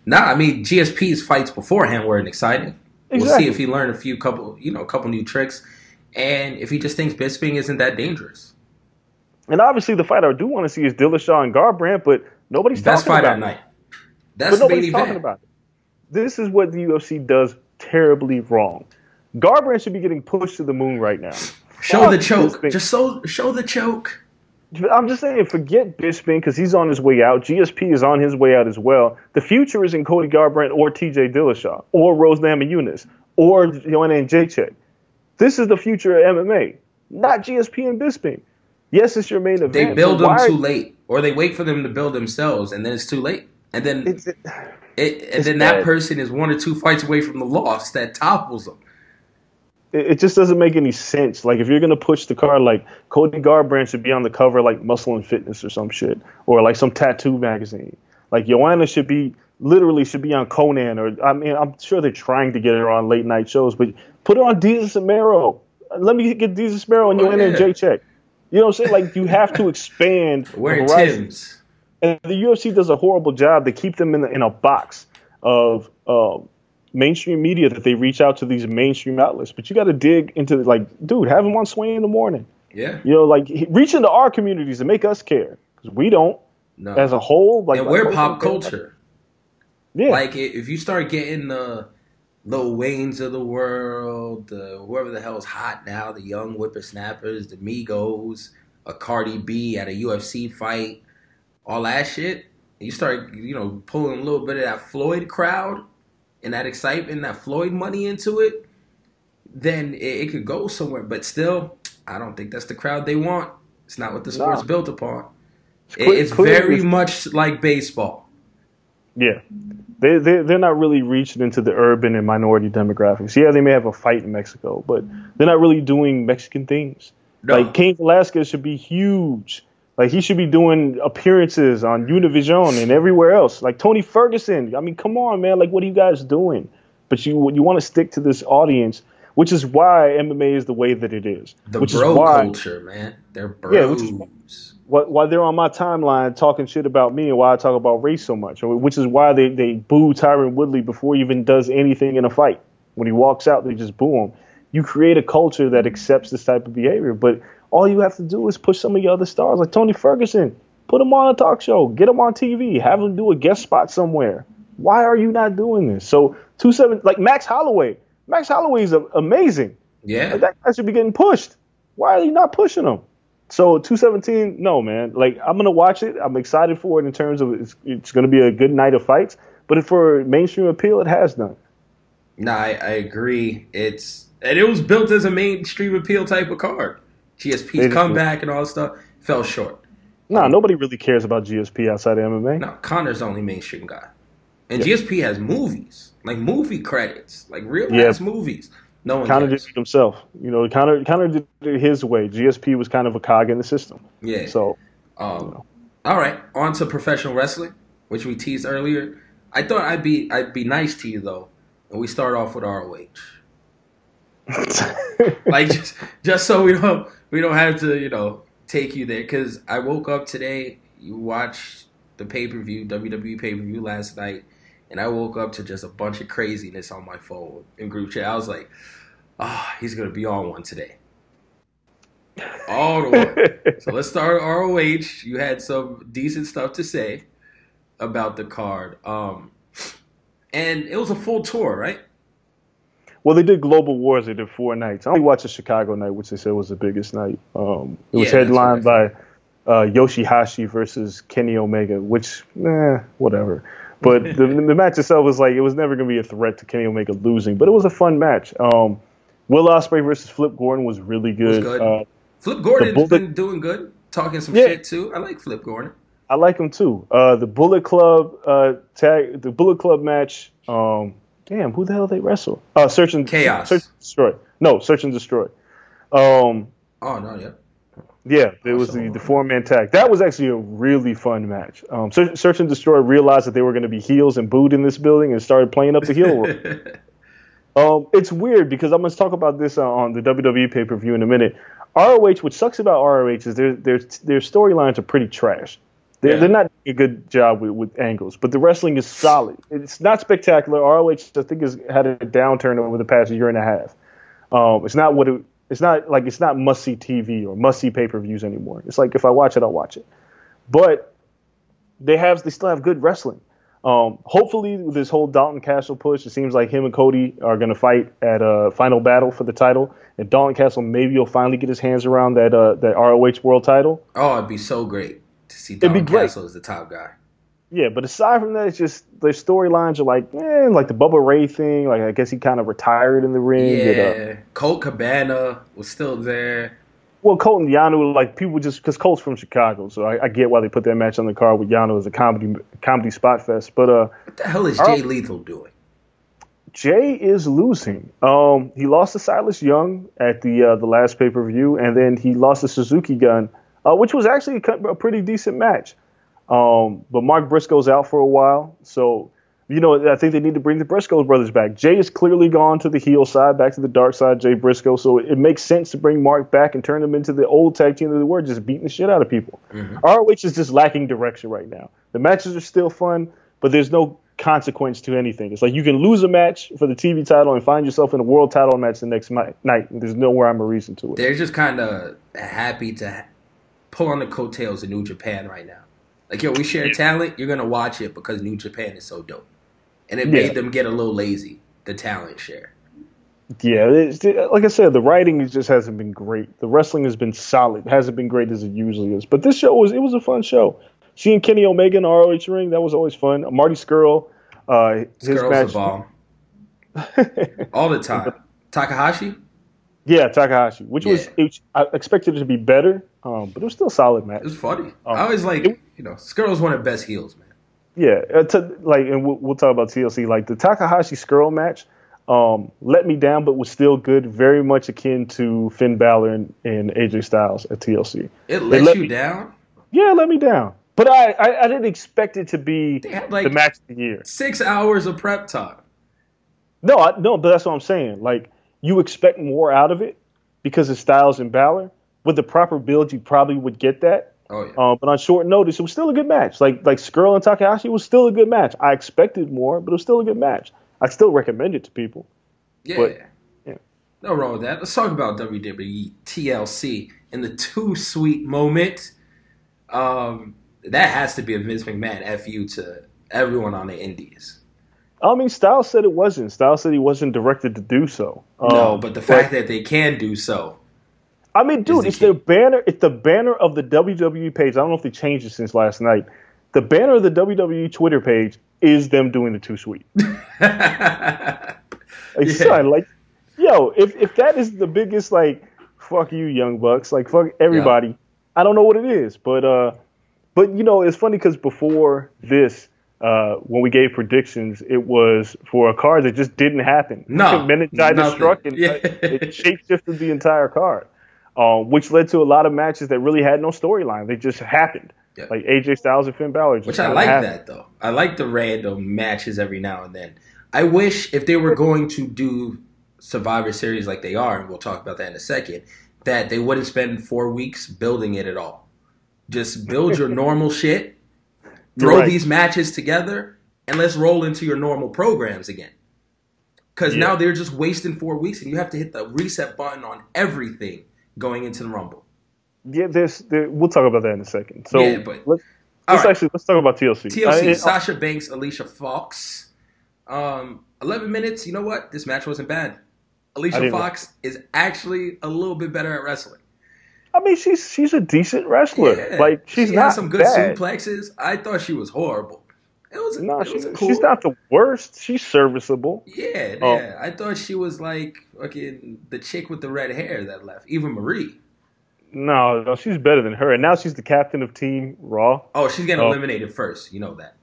nah. I mean, G S P's fights beforehand weren't exciting. Exactly. We'll see if he learned a few couple, you know, a couple new tricks, and if he just thinks Bisping isn't that dangerous. And obviously, the fight I do want to see is Dillashaw and Garbrandt, but nobody's Best talking about it. Best fight at night. That's the main event. But nobody's talking about it. This is what the U F C does terribly wrong. Garbrandt should be getting pushed to the moon right now. Show the choke. Bisping. Just so, show the choke. I'm just saying, forget Bisping because he's on his way out. G S P is on his way out as well. The future isn't Cody Garbrandt or T J Dillashaw or Rose Namajunas or Joanna Jacek. This is the future of M M A, not G S P and Bisping. Yes, it's your main event. They build them too late, or they wait for them to build themselves, and then it's too late. And then it's, it, and then bad. That person is one or two fights away from the loss that topples them. It just doesn't make any sense. Like, if you're going to push the card, like, Cody Garbrandt should be on the cover, like, Muscle and Fitness or some shit. Or, like, some tattoo magazine. Like, Joanna should be, literally should be on Conan. Or, I mean, I'm sure they're trying to get her on late-night shows. But put her on Desus and Mero. Let me get Desus and Mero and oh, Joanna yeah. and Jacek. You know what I'm saying? Like, you have to expand. We're Tim's. And the U F C does a horrible job to keep them in, the, in a box of... Um, mainstream media that they reach out to these mainstream outlets, but you got to dig into like, dude, have him on Sway in the morning. Yeah, you know, like reach into our communities and make us care because we don't no. as a whole. Like, and we're like, pop culture. Like, yeah, like if you start getting the Lil Wayne's of the world, the, whoever the hell's hot now, the young whippersnappers, the Migos, a Cardi B at a U F C fight, all that shit. You start, you know, pulling a little bit of that Floyd crowd. And that excitement, that Floyd money into it, then it, it could go somewhere. But still, I don't think that's the crowd they want. It's not what the sport's nah. built upon. It's, it, it's very it's, much like baseball. Yeah. They, they, they're not really reaching into the urban and minority demographics. Yeah, they may have a fight in Mexico, but they're not really doing Mexican things. No. Like, Cain Velasquez should be huge. Like, he should be doing appearances on Univision and everywhere else. Like, Tony Ferguson. I mean, come on, man. Like, what are you guys doing? But you you want to stick to this audience, which is why M M A is the way that it is. The which bro is why, culture, man. They're bros. Yeah, which is why, why they're on my timeline talking shit about me and why I talk about race so much, which is why they, they boo Tyron Woodley before he even does anything in a fight. When he walks out, they just boo him. You create a culture that accepts this type of behavior, but... all you have to do is push some of your other stars, like Tony Ferguson. Put him on a talk show. Get him on T V. Have him do a guest spot somewhere. Why are you not doing this? So, two seven, like Max Holloway. Max Holloway is amazing. Yeah. Like that guy should be getting pushed. Why are you not pushing him? So, two seventeen, no, man. Like, I'm going to watch it. I'm excited for it in terms of it's, it's going to be a good night of fights. But for mainstream appeal, it has none. No, I, I agree. It's and it was built as a mainstream appeal type of card. G S P's comeback and all that stuff fell short. No, nah, nobody really cares about G S P outside of M M A. No, Conor's the only mainstream guy. And yep. G S P has movies, like movie credits, like real-ass yep. movies. No one Conor did it himself. You know, Conor, Conor did it his way. G S P was kind of a cog in the system. Yeah. So, um, you know. All right, on to professional wrestling, which we teased earlier. I thought I'd be I'd be nice to you though, and we start off with R O H. like just just so we don't we don't have to, you know, take you there, because I woke up today. You watched the pay-per-view, W W E pay-per-view last night, and I woke up to just a bunch of craziness on my phone in group chat. I was like, ah, oh, he's gonna be on one today. All the way. So let's start with R O H. You had some decent stuff to say about the card. Um, and it was a full tour, right? Well, they did Global Wars. They did four nights. I only watched the Chicago night, which they said was the biggest night. Um, it was yeah, headlined by uh, Yoshihashi versus Kenny Omega, which, eh, whatever. But the, the match itself was like, it was never going to be a threat to Kenny Omega losing, but it was a fun match. Um, Will Ospreay versus Flip Gordon was really good. It was good. Uh, Flip Gordon's bullet- been doing good, talking some yeah. shit too. I like Flip Gordon. I like him too. Uh, the Bullet Club uh, tag, the Bullet Club match. Um, damn, who the hell they wrestle? Uh, Search and Chaos. Search and Destroy. No, Search and Destroy. Um, oh no, yeah, yeah. It was the, the four man tag. That was actually a really fun match. Um, Search, Search and Destroy realized that they were going to be heels and booed in this building and started playing up the heel role. Um, it's weird because I'm going to talk about this on the W W E pay per view in a minute. R O H, what sucks about R O H is their their their storylines are pretty trash. They're, yeah. they're not doing a good job with, with angles, but the wrestling is solid. It's not spectacular. R O H, I think, has had a downturn over the past year and a half. Um, it's not what it, it's not like it's not must see T V or must see pay per views anymore. It's like if I watch it, I'll watch it. But they have they still have good wrestling. Um, hopefully, with this whole Dalton Castle push, it seems like him and Cody are going to fight at a final battle for the title. And Dalton Castle maybe will finally get his hands around that uh, that R O H World Title. Oh, it'd be so great. To see Don Castle as the top guy. Yeah, but aside from that, it's just their storylines are like, eh, like the Bubba Ray thing. Like, I guess he kind of retired in the ring. Yeah, and, uh, Colt Cabana was still there. Well, Colt and Yano, like, people just, because Colt's from Chicago, so I, I get why they put that match on the card with Yano as a comedy comedy spot fest. But uh, what the hell is Jay our, Lethal doing? Jay is losing. Um, he lost to Silas Young at the uh, the last pay per view, and then he lost to Suzuki Gun. Uh, which was actually a, a pretty decent match. Um, but Mark Briscoe's out for a while. So, you know, I think they need to bring the Briscoe brothers back. Jay is clearly gone to the heel side, back to the dark side, Jay Briscoe. So it, it makes sense to bring Mark back and turn him into the old tag team that they were, just beating the shit out of people. Mm-hmm. R O H is just lacking direction right now. The matches are still fun, but there's no consequence to anything. It's like you can lose a match for the T V title and find yourself in a world title match the next night. There's no rhyme or reason to it. They're just kind of happy to ha- pull on the coattails of New Japan right now. Like, yo, we share talent. You're going to watch it because New Japan is so dope. And it made yeah. them get a little lazy, the talent share. Yeah, it's, like I said, the writing just hasn't been great. The wrestling has been solid. It hasn't been great as it usually is. But this show, was it was a fun show. Seeing Kenny Omega in the R O H ring, that was always fun. Marty Scurll, uh, his Scurll's match. A bomb. All the time. Takahashi? Yeah, Takahashi, which yeah. was it, I expected it to be better, um, but it was still a solid match. It was funny. Um, I always like, it, you know, Scurll's one of the best heels, man. Yeah, t- like, and we'll, we'll talk about T L C. Like the Takahashi Scurll match, um, let me down, but was still good. Very much akin to Finn Balor and, and A J Styles at T L C. It let, it let you me, down. Yeah, it let me down. But I, I, I didn't expect it to be they had, like, the match of the year. Six hours of prep time. No, I, no, but that's what I'm saying. Like. You expect more out of it because of Styles and Balor. With the proper build, you probably would get that. Oh, yeah. Um, but on short notice, it was still a good match. Like like Scurll and Takahashi was still a good match. I expected more, but it was still a good match. I still recommend it to people. Yeah. But, yeah. No wrong with that. Let's talk about W W E T L C and the Too Sweet moment. Um, that has to be a Vince McMahon F U to everyone on the Indies. I mean, Styles said it wasn't. Styles said he wasn't directed to do so. Um, no, but the fact but, that they can do so. I mean, dude, it's their banner. It's the banner of the W W E page. I don't know if they changed it since last night. The banner of the W W E Twitter page is them doing the Too Sweet. yeah. Like, son, like, yo, if if that is the biggest, like, fuck you, Young Bucks, like, fuck everybody. Yeah. I don't know what it is, but uh, but you know, it's funny because before this. uh, when we gave predictions, it was for a card that just didn't happen. No, meningitis struck and yeah. it shape-shifted the entire card, uh, which led to a lot of matches that really had no storyline. They just happened. Yeah. Like A J Styles and Finn Balor. Which I like happened. that, though. I like the random matches every now and then. I wish if they were going to do Survivor Series like they are, and we'll talk about that in a second, that they wouldn't spend four weeks building it at all. Just build your normal shit, throw right. these matches together, and let's roll into your normal programs again. Because yeah. now they're just wasting four weeks, and you have to hit the reset button on everything going into the Rumble. Yeah, there's. There, we'll talk about that in a second. So yeah, but, let's, let's right. actually let's talk about T L C. T L C, I, Sasha I, Banks, Alicia Fox. Um, eleven minutes. You know what? This match wasn't bad. Alicia Fox know. is actually a little bit better at wrestling. I mean, she's she's a decent wrestler. Yeah. Like she's she not has some good bad. suplexes. I thought she was horrible. It was no, it she, was cool. She's not the worst. She's serviceable. Yeah, um, yeah. I thought she was like fucking the chick with the red hair that left. Eva Marie. No, no, she's better than her. And now she's the captain of Team Raw. Oh, she's getting um, eliminated first. You know that.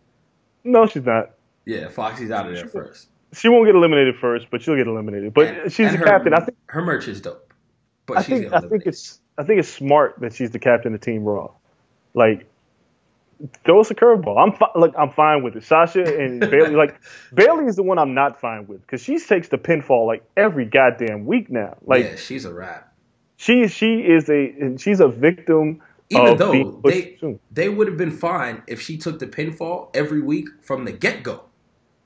No, she's not. Yeah, Foxy's out of there she, first. She won't get eliminated first, but she'll get eliminated. But and, she's and the her, captain. I think her merch is dope. But I she's think I think it's I think it's smart that she's the captain of Team Raw. Like, throw us a curveball. I'm fi- like I'm fine with it. Sasha and Bayley. Like Bayley is the one I'm not fine with because she takes the pinfall like every goddamn week now. Like yeah, she's a wrap. She she is a she's a victim. Even of though they soon. they would have been fine if she took the pinfall every week from the get go,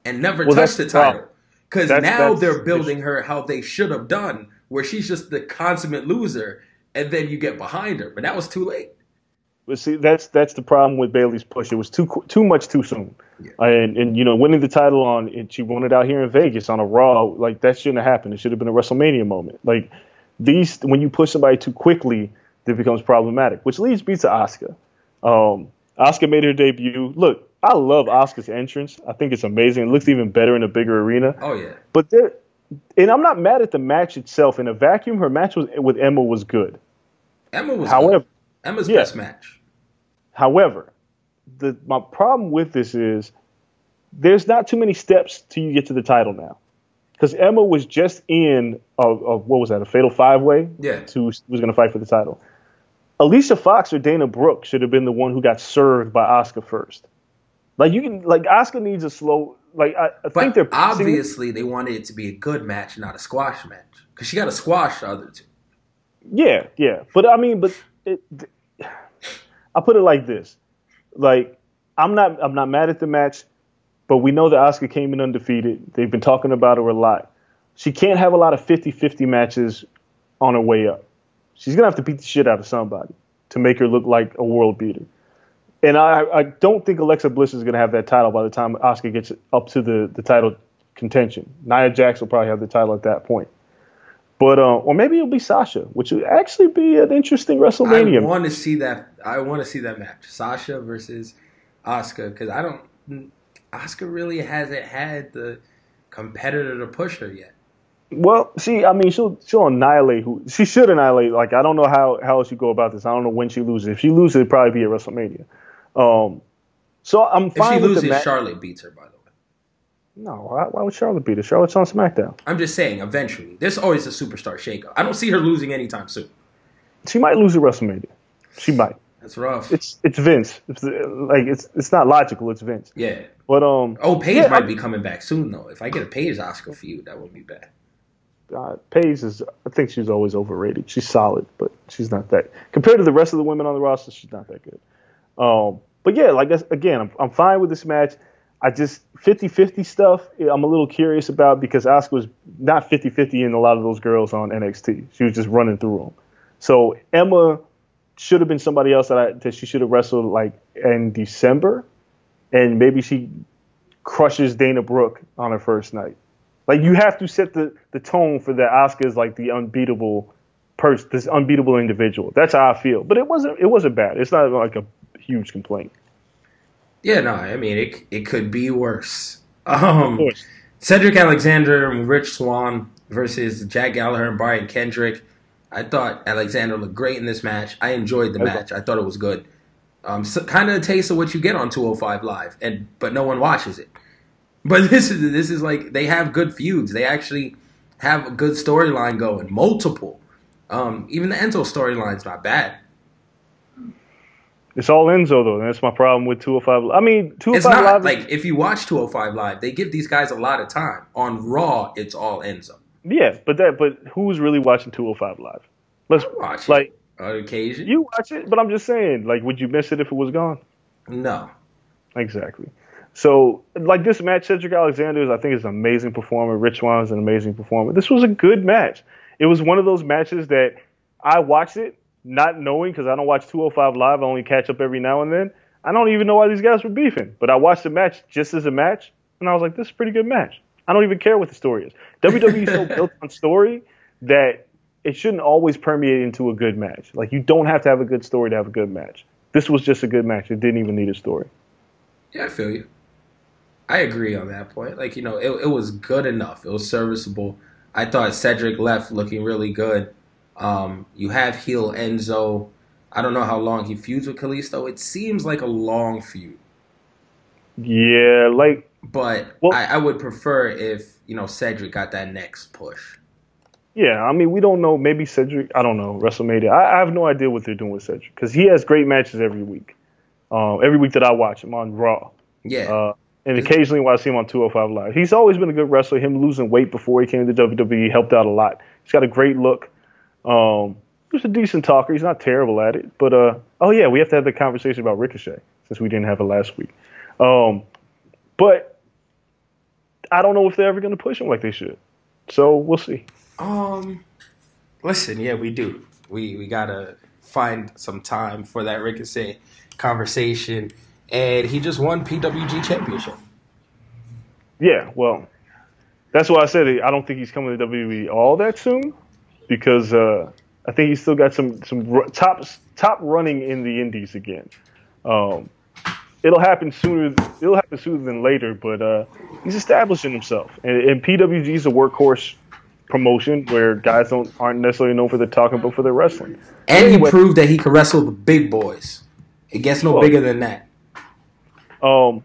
and never well, touched the title. Because now that's they're building her how they should have done, where she's just the consummate loser, and then you get behind her. But that was too late. But see, that's that's the problem with Bayley's push. It was too too much too soon, yeah. and and you know winning the title on and she won it out here in Vegas on a Raw like that shouldn't have happened. It should have been a WrestleMania moment. Like. These, when you push somebody too quickly, it becomes problematic, which leads me to Asuka. Um, Asuka made her debut. Look, I love Asuka's entrance. I think it's amazing. It looks even better in a bigger arena. Oh, yeah. But there, and I'm not mad at the match itself. In a vacuum, her match was, with Emma was good. Emma was However, good. Emma's yeah. best match. However, the, my problem with this is there's not too many steps till you get to the title now. Because Emma was just in, a, a, what was that, a fatal five-way? Yeah. Who was going to fight for the title. Alicia Fox or Dana Brooke should have been the one who got served by Asuka first. Like, you can, like Asuka needs a slow, like, I, I think they're... obviously, they wanted it to be a good match, not a squash match. Because she got to squash the other two. Yeah, yeah. But, I mean, but... It, I put it like this. Like, I'm not, I'm not mad at the match. But we know that Asuka came in undefeated. They've been talking about her a lot. She can't have a lot of fifty-fifty matches on her way up. She's going to have to beat the shit out of somebody to make her look like a world beater. And I, I don't think Alexa Bliss is going to have that title by the time Asuka gets up to the, the title contention. Nia Jax will probably have the title at that point. But uh, or maybe it'll be Sasha, which would actually be an interesting WrestleMania. I want to see that. I want to see that match, Sasha versus Asuka, because I don't. Asuka really hasn't had the competitor to push her yet. Well, see, I mean, she'll she'll annihilate who she should annihilate. Like, I don't know how, how else you go about this. I don't know when she loses. If she loses, it'd probably be at WrestleMania. Um, so I'm fine. If she with loses, the match. Charlotte beats her, by the way. No, why, why would Charlotte beat her? Charlotte's on SmackDown. I'm just saying, eventually, there's always a superstar shakeup. I don't see her losing anytime soon. She might lose at WrestleMania. She might. That's rough. It's it's Vince. It's, like it's it's not logical. It's Vince. Yeah. But um. Oh, Paige yeah, might I, be coming back soon though. If I get a Paige Oscar feud, that would be bad. Uh, Paige is. I think she's always overrated. She's solid, but she's not that compared to the rest of the women on the roster. She's not that good. Um. But yeah, like again, I'm I'm fine with this match. I just fifty-fifty stuff. I'm a little curious about because Oscar was not fifty-fifty in a lot of those girls on N X T. She was just running through them. So Emma. Should have been somebody else that, I, that she should have wrestled like in December, and maybe she crushes Dana Brooke on her first night. Like you have to set the, the tone for that. Asuka is like the unbeatable person, this unbeatable individual. That's how I feel. But it wasn't it wasn't bad. It's not like a huge complaint. Yeah, no, I mean it it could be worse. Um, of course. Cedric Alexander and Rich Swann versus Jack Gallagher and Brian Kendrick. I thought Alexander looked great in this match. I enjoyed the match. I thought it was good. Um, so kind of a taste of what you get on two oh five Live, and but no one watches it. But this is this is like they have good feuds. They actually have a good storyline going, multiple. Um, even the Enzo storyline's not bad. It's all Enzo though, and that's my problem with two oh five. I mean, two oh five it's not, Live. Like if you watch two oh five Live, they give these guys a lot of time. On Raw, it's all Enzo. Yeah, but that but who's really watching two oh five Live? Let's watch like. It. On occasion. You watch it, but I'm just saying, like, would you miss it if it was gone? No. Exactly. So, like, this match, Cedric Alexander, is, I think, is an amazing performer. Rich Swann is an amazing performer. This was a good match. It was one of those matches that I watched it, not knowing, because I don't watch two oh five Live. I only catch up every now and then. I don't even know why these guys were beefing. But I watched the match just as a match, and I was like, this is a pretty good match. I don't even care what the story is. W W E is so built on story that it shouldn't always permeate into a good match. Like, you don't have to have a good story to have a good match. This was just a good match. It didn't even need a story. Yeah, I feel you. I agree on that point. Like, you know, it, it was good enough. It was serviceable. I thought Cedric left looking really good. Um, you have heel Enzo. I don't know how long he feuds with Kalisto. It seems like a long feud. Yeah, like... But well, I, I would prefer if, you know, Cedric got that next push. Yeah, I mean, we don't know. Maybe Cedric, I don't know, WrestleMania. I, I have no idea what they're doing with Cedric because he has great matches every week. Uh, every week that I watch him on Raw. Yeah. Uh, and occasionally when I see him on two oh five Live. He's always been a good wrestler. Him losing weight before he came to W W E helped out a lot. He's got a great look. Um, he's a decent talker. He's not terrible at it. But, uh, oh, yeah, we have to have the conversation about Ricochet since we didn't have it last week. Um, but I don't know if they're ever going to push him like they should. So we'll see. Um, listen, yeah, we do. We we gotta find some time for that Ricochet conversation, and he just won P W G Championship. Yeah, well, that's why I said it. I don't think he's coming to W W E all that soon because uh, I think he's still got some some top top running in the Indies again. Um, it'll happen sooner. It'll happen sooner than later, but uh, he's establishing himself, and, and P W G is a workhorse promotion where guys don't aren't necessarily known for their talking but for their wrestling. And anyway, he proved that he could wrestle the big boys. It gets no well, bigger than that. Um.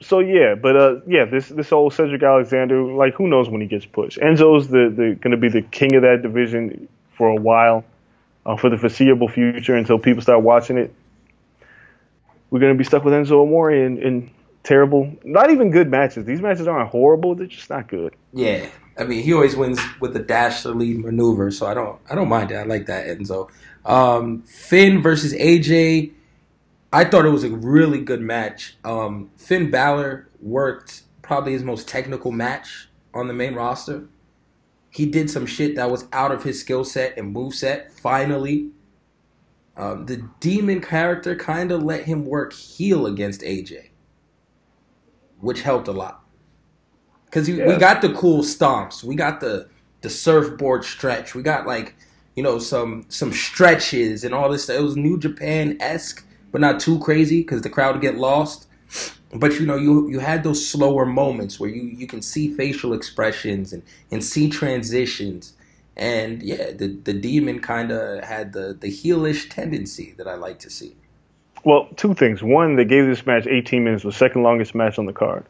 So yeah, but uh, yeah, this this old Cedric Alexander, like who knows when he gets pushed. Enzo's the the going to be the king of that division for a while, uh, for the foreseeable future until people start watching it. We're going to be stuck with Enzo Amore and, and terrible, not even good matches. These matches aren't horrible; they're just not good. Yeah. I mean, he always wins with the dastardly maneuver, so I don't I don't mind it. I like that, Enzo. Um, Finn versus A J, I thought it was a really good match. Um, Finn Balor worked probably his most technical match on the main roster. He did some shit that was out of his skill set and moveset, finally. Um, the demon character kind of let him work heel against A J, which helped a lot. Because yeah. we got the cool stomps. We got the, the surfboard stretch. We got, like, you know, some some stretches and all this stuff. It was New Japan-esque, but not too crazy because the crowd would get lost. But, you know, you you had those slower moments where you, you can see facial expressions and, and see transitions. And, yeah, the, the demon kind of had the, the heelish tendency that I like to see. Well, two things. One, they gave this match eighteen minutes, the second longest match on the card.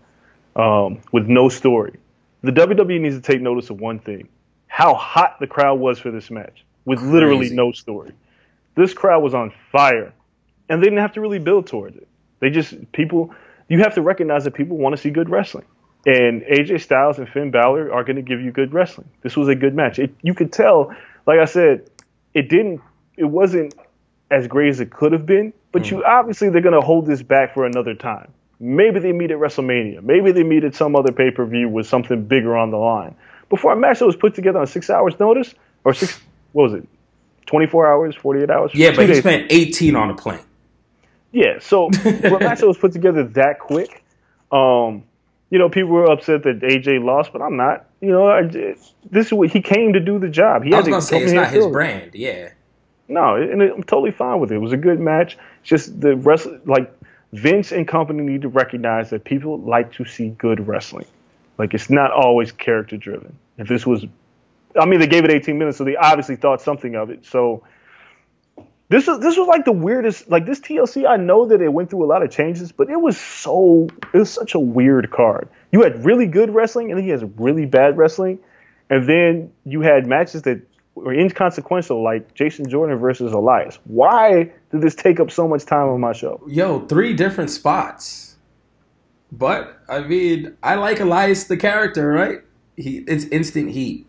Um, with no story. The W W E needs to take notice of one thing. How hot the crowd was for this match with Crazy. Literally no story. This crowd was on fire. And they didn't have to really build towards it. They just, people, you have to recognize that people want to see good wrestling. And A J Styles and Finn Balor are going to give you good wrestling. This was a good match. It, you could tell, like I said, it didn't, it wasn't as great as it could have been, but mm. you obviously, they're going to hold this back for another time. Maybe they meet at WrestleMania. Maybe they meet at some other pay-per-view with something bigger on the line. Before a match that was put together on six hours notice, or six, what was it, twenty-four hours, forty-eight hours? Yeah, but he spent eighteen on a plane. Yeah, so for a match that was put together that quick, um, you know, people were upset that A J lost, but I'm not. You know, I, this is what he came to do the job. He I was going to say, it's not his brand, yeah. No, and I'm totally fine with it. It was a good match. It's just the wrestling, like, Vince and company need to recognize that people like to see good wrestling. Like, it's not always character-driven. If this was – I mean, they gave it eighteen minutes, so they obviously thought something of it. So This is this was like the weirdest, like this T L C. I know that it went through a lot of changes, but it was so it was such a weird card. You had really good wrestling, and then he has really bad wrestling, and then you had matches that were inconsequential, like Jason Jordan versus Elias. Why did this take up so much time on my show? Yo, three different spots. But I mean, I like Elias the character, right? He it's instant heat.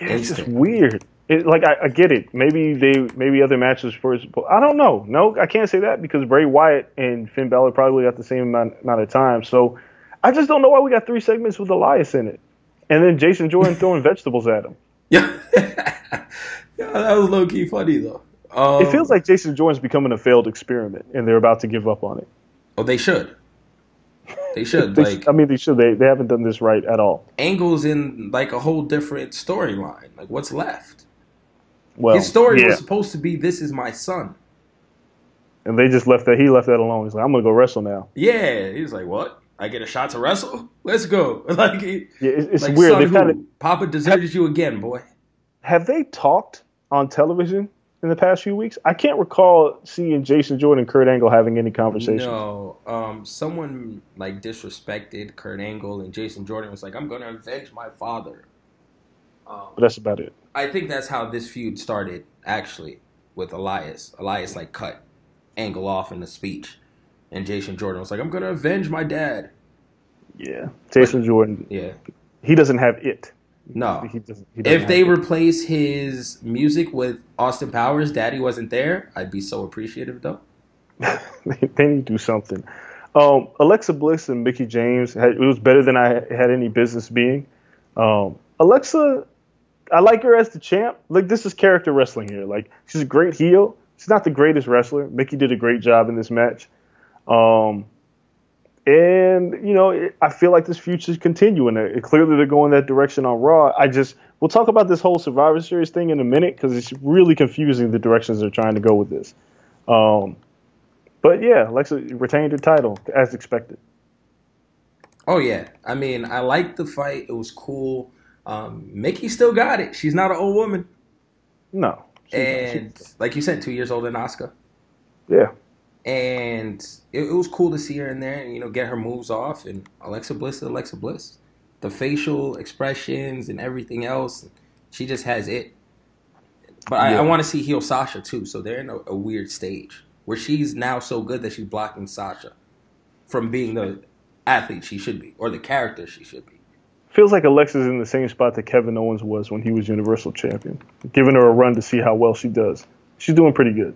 Yeah, it's just weird. It, like I, I get it. Maybe they, maybe other matches first. I don't know. No, I can't say that because Bray Wyatt and Finn Balor probably got the same amount, amount of time. So I just don't know why we got three segments with Elias in it, and then Jason Jordan throwing vegetables at him. Yeah, yeah, that was low key funny though. Um, it feels like Jason Jordan's becoming a failed experiment, and they're about to give up on it. Oh, they should. They should. they like, should, I mean, they should. They they haven't done this right at all. Angle's in like a whole different storyline. Like, what's left? Well, his story yeah. was supposed to be, this is my son. And they just left that. He left that alone. He's like, I'm going to go wrestle now. Yeah. He was like, what? I get a shot to wrestle? Let's go. Like, yeah, it's, it's like, weird. They kinda, Papa deserted have, you again, boy. Have they talked on television in the past few weeks? I can't recall seeing Jason Jordan and Kurt Angle having any conversations. No. Um, someone like disrespected Kurt Angle, and Jason Jordan was like, I'm going to avenge my father. Um, but that's about it. I think that's how this feud started, actually, with Elias. Elias, like, cut Angle off in the speech. And Jason Jordan was like, I'm going to avenge my dad. Yeah. Jason but, Jordan. Yeah. He doesn't have it. No. He doesn't, he doesn't if they it. replace his music with Austin Powers, Daddy Wasn't There, I'd be so appreciative, though. They need to do something. Um, Alexa Bliss and Mickie James, had, it was better than I had any business being. Um, Alexa... I like her as the champ. Like, this is character wrestling here. Like, she's a great heel. She's not the greatest wrestler. Mickie did a great job in this match. Um, and, you know, it, I feel like this feud should continue. And it, clearly they're going that direction on Raw. I just – we'll talk about this whole Survivor Series thing in a minute because it's really confusing the directions they're trying to go with this. Um, but, yeah, Alexa retained her title as expected. Oh, yeah. I mean, I liked the fight. It was cool. Um, Mickie still got it. She's not an old woman. No. And like you said, two years older than Asuka. Yeah. And it, it was cool to see her in there and, you know, get her moves off. And Alexa Bliss is Alexa Bliss. The facial expressions and everything else, she just has it. But yeah. I, I want to see heel Sasha, too. So they're in a, a weird stage where she's now so good that she's blocking Sasha from being the athlete she should be or the character she should be. Feels like Alexa's in the same spot that Kevin Owens was when he was Universal Champion, giving her a run to see how well she does. She's doing pretty good.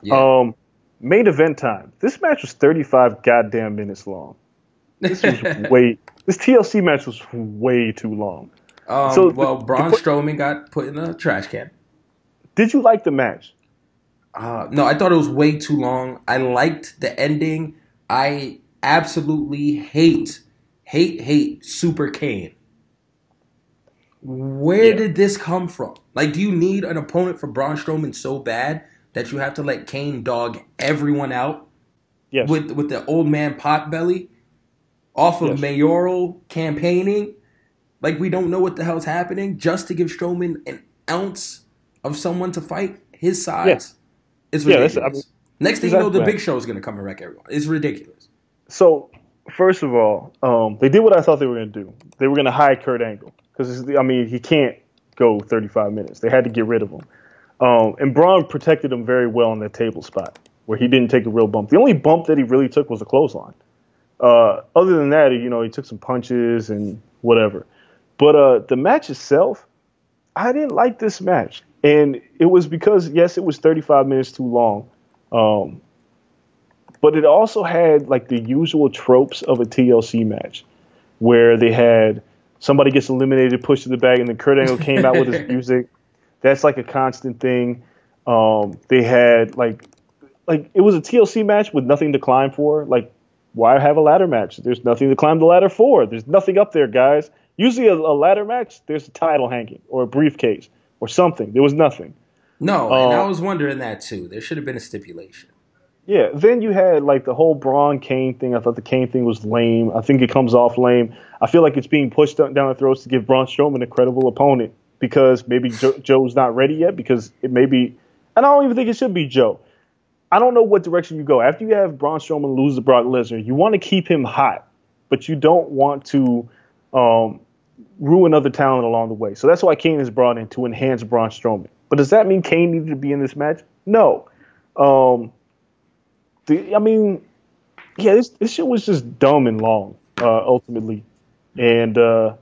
Yeah. Um, main event time. This match was thirty-five goddamn minutes long. This was way. This T L C match was way too long. Um, so well, the, Braun the, Strowman got put in the trash can. Did you like the match? Uh, no, I thought it was way too long. I liked the ending. I absolutely hate, hate, hate Super Kane. Where yeah. did this come from? Like, do you need an opponent for Braun Strowman so bad that you have to let Kane dog everyone out? Yes. With with the old man potbelly off of yes. mayoral campaigning? Like, we don't know what the hell's happening just to give Strowman an ounce of someone to fight his size? Yes. It's ridiculous. Yeah, I mean, next thing exactly you know, the big show is going to come and wreck everyone. It's ridiculous. So, first of all, um, they did what I thought they were going to do. They were going to hide Kurt Angle. Because, I mean, he can't go thirty-five minutes. They had to get rid of him. Um, and Braun protected him very well in that table spot where he didn't take a real bump. The only bump that he really took was a clothesline. Uh, other than that, you know, he took some punches and whatever. But uh, the match itself, I didn't like this match. And it was because, yes, it was thirty-five minutes too long. Um, but it also had, like, the usual tropes of a T L C match where they had... somebody gets eliminated, pushed to the back, and then Kurt Angle came out with his music. That's like a constant thing. Um, they had like, like it was a T L C match with nothing to climb for. Like, why have a ladder match? There's nothing to climb the ladder for. There's nothing up there, guys. Usually, a, a ladder match, there's a title hanging or a briefcase or something. There was nothing. No, um, and I was wondering that too. There should have been a stipulation. Yeah. Then you had like the whole Braun Kane thing. I thought the Kane thing was lame. I think it comes off lame. I feel like it's being pushed down the throats to give Braun Strowman a credible opponent because maybe jo- Joe's not ready yet because it maybe And I don't even think it should be Joe. I don't know what direction you go. After you have Braun Strowman lose to Brock Lesnar, you want to keep him hot, but you don't want to um, ruin other talent along the way. So that's why Kane is brought in, to enhance Braun Strowman. But does that mean Kane needed to be in this match? No. Um, the, I mean, yeah, this, this shit was just dumb and long, uh, ultimately, and uh,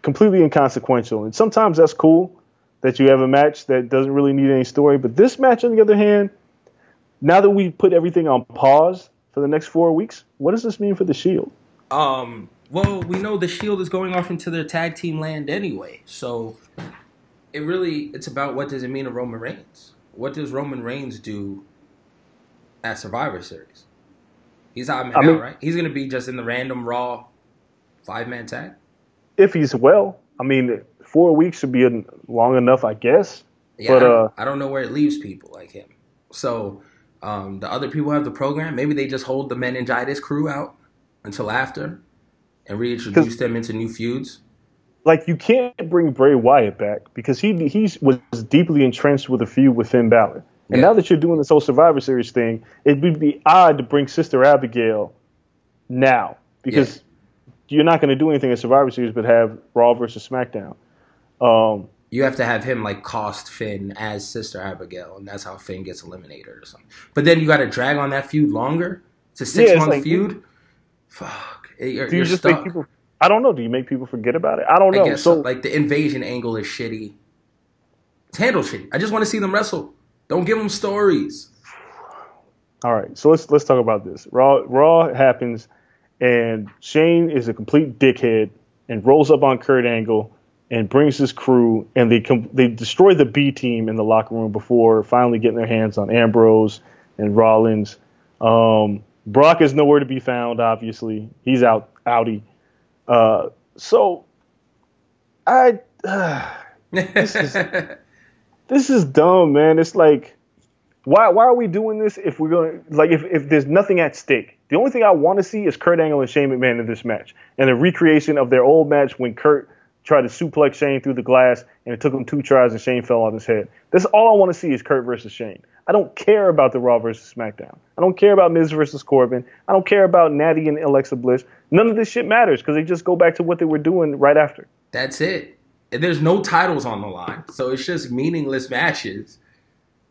completely inconsequential. And sometimes that's cool that you have a match that doesn't really need any story. But this match, on the other hand, now that we put everything on pause for the next four weeks, what does this mean for the Shield? Um, well, we know the Shield is going off into their tag team land anyway. So it really, it's about what does it mean to Roman Reigns? What does Roman Reigns do at Survivor Series? He's out, man, I mean, out, right? He's going to be just in the random Raw five-man tag? If he's well. I mean, four weeks should be long enough, I guess. Yeah, but, I, don't, uh, I don't know where it leaves people like him. So... Um, the other people have the program. Maybe they just hold the meningitis crew out until after and reintroduce them into new feuds. Like, you can't bring Bray Wyatt back because he he was deeply entrenched with a feud with Finn Balor. And yeah. Now that you're doing this whole Survivor Series thing, it would be odd to bring Sister Abigail now because yeah. You're not going to do anything at Survivor Series but have Raw versus SmackDown. Um, You have to have him, like, cost Finn as Sister Abigail, and that's how Finn gets eliminated or something. But then you got to drag on that feud longer? It's a six-month yeah, like, feud? Fuck. You're, do you you're just stuck. Make people, I don't know. Do you make people forget about it? I don't know. I guess so, so. Like, the invasion angle is shitty. It's handled shitty. I just want to see them wrestle. Don't give them stories. All right. So let's let's talk about this. Raw, Raw happens, and Shane is a complete dickhead and rolls up on Kurt Angle and brings his crew, and they com- they destroy the B team in the locker room before finally getting their hands on Ambrose and Rollins. Um, Brock is nowhere to be found, obviously. He's out, outie. Uh, so, I uh, this is this is dumb, man. It's like, why why are we doing this if we're going like if if there's nothing at stake? The only thing I want to see is Kurt Angle and Shane McMahon in this match, and a recreation of their old match when Kurt tried to suplex Shane through the glass, and it took him two tries, and Shane fell on his head. That's all I want to see is Kurt versus Shane. I don't care about the Raw versus SmackDown. I don't care about Miz versus Corbin. I don't care about Natty and Alexa Bliss. None of this shit matters because they just go back to what they were doing right after. That's it. And there's no titles on the line, so it's just meaningless matches.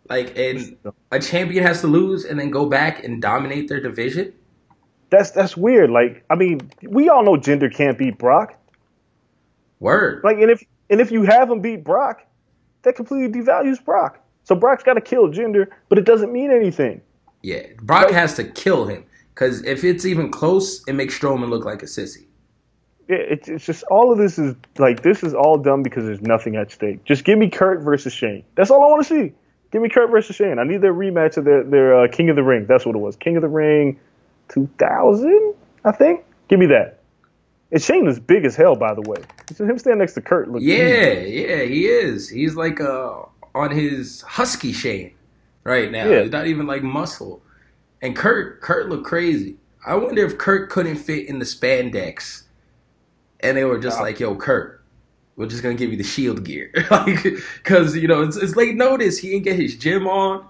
Like, and a champion has to lose and then go back and dominate their division. That's that's weird. Like, I mean, we all know Jinder can't beat Brock. Word. Like, and if and if you have him beat Brock, that completely devalues Brock. So Brock's got to kill Jinder, but it doesn't mean anything. Yeah, Brock right? has to kill him because if it's even close, it makes Strowman look like a sissy. Yeah, it's it's just all of this is like this is all dumb because there's nothing at stake. Just give me Kurt versus Shane. That's all I want to see. Give me Kurt versus Shane. I need their rematch of their their uh, King of the Ring. That's what it was. King of the Ring, two thousand, I think. Give me that. And Shane is big as hell, by the way. Him standing next to Kurt looks Yeah, easy. yeah, he is. He's like uh, on his husky Shane right now. Yeah. He's not even like muscle. And Kurt, Kurt looked crazy. I wonder if Kurt couldn't fit in the spandex. And they were just wow. like, yo, Kurt, we're just going to give you the Shield gear. Because, like, you know, it's, it's late notice. He didn't get his gym on.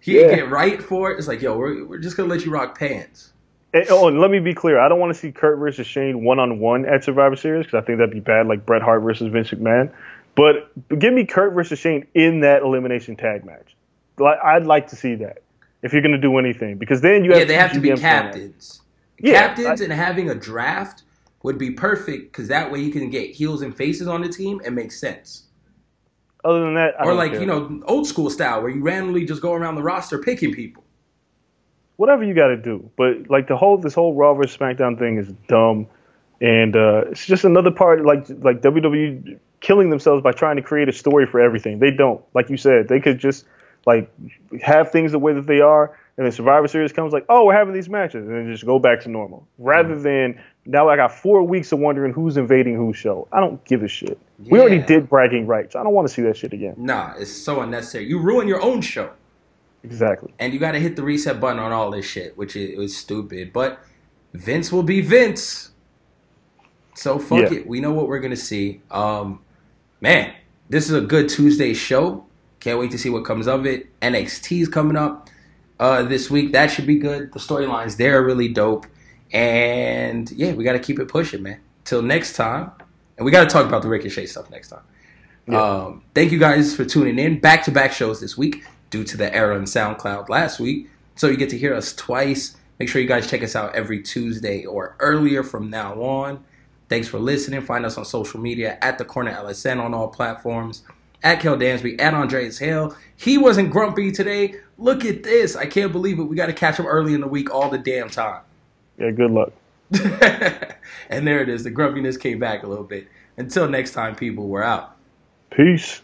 He yeah. didn't get right for it. It's like, yo, we're, we're just going to let you rock pants. And, oh, and let me be clear. I don't want to see Kurt versus Shane one-on-one at Survivor Series because I think that'd be bad, like Bret Hart versus Vince McMahon. But, but give me Kurt versus Shane in that elimination tag match. Like, I'd like to see that if you're going to do anything because then you have yeah, to they have to be captains. Yeah, captains I, and having a draft would be perfect because that way you can get heels and faces on the team and make sense. Other than that, I or don't like care. You know, old school style where you randomly just go around the roster picking people. Whatever you got to do, but like the whole this whole Raw versus SmackDown thing is dumb, and uh, it's just another part like like W W E killing themselves by trying to create a story for everything. They don't, like you said, they could just like have things the way that they are, and then Survivor Series comes like, oh, we're having these matches, and then just go back to normal rather mm-hmm. than now I got four weeks of wondering who's invading whose show. I don't give a shit. Yeah. We already did bragging rights. I don't want to see that shit again. Nah, it's so unnecessary. You ruin your own show. Exactly. And you got to hit the reset button on all this shit, which is, is stupid. But Vince will be Vince. So fuck yeah. it. We know what we're going to see. Um, man, this is a good Tuesday show. Can't wait to see what comes of it. N X T is coming up uh, this week. That should be good. The storylines there are really dope. And, yeah, we got to keep it pushing, man. Till next time. And we got to talk about the Ricochet stuff next time. Yeah. Um, thank you guys for tuning in. Back-to-back shows this week due to the error on SoundCloud last week. So you get to hear us twice. Make sure you guys check us out every Tuesday or earlier from now on. Thanks for listening. Find us on social media at The Corner L S N on all platforms. At Kel Dansby, at Andreas Hale. He wasn't grumpy today. Look at this. I can't believe it. We got to catch him early in the week all the damn time. Yeah, good luck. And there it is. The grumpiness came back a little bit. Until next time, people, we're out. Peace.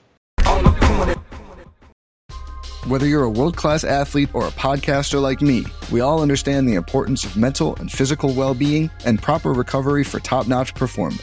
Whether you're a world-class athlete or a podcaster like me, we all understand the importance of mental and physical well-being and proper recovery for top-notch performance.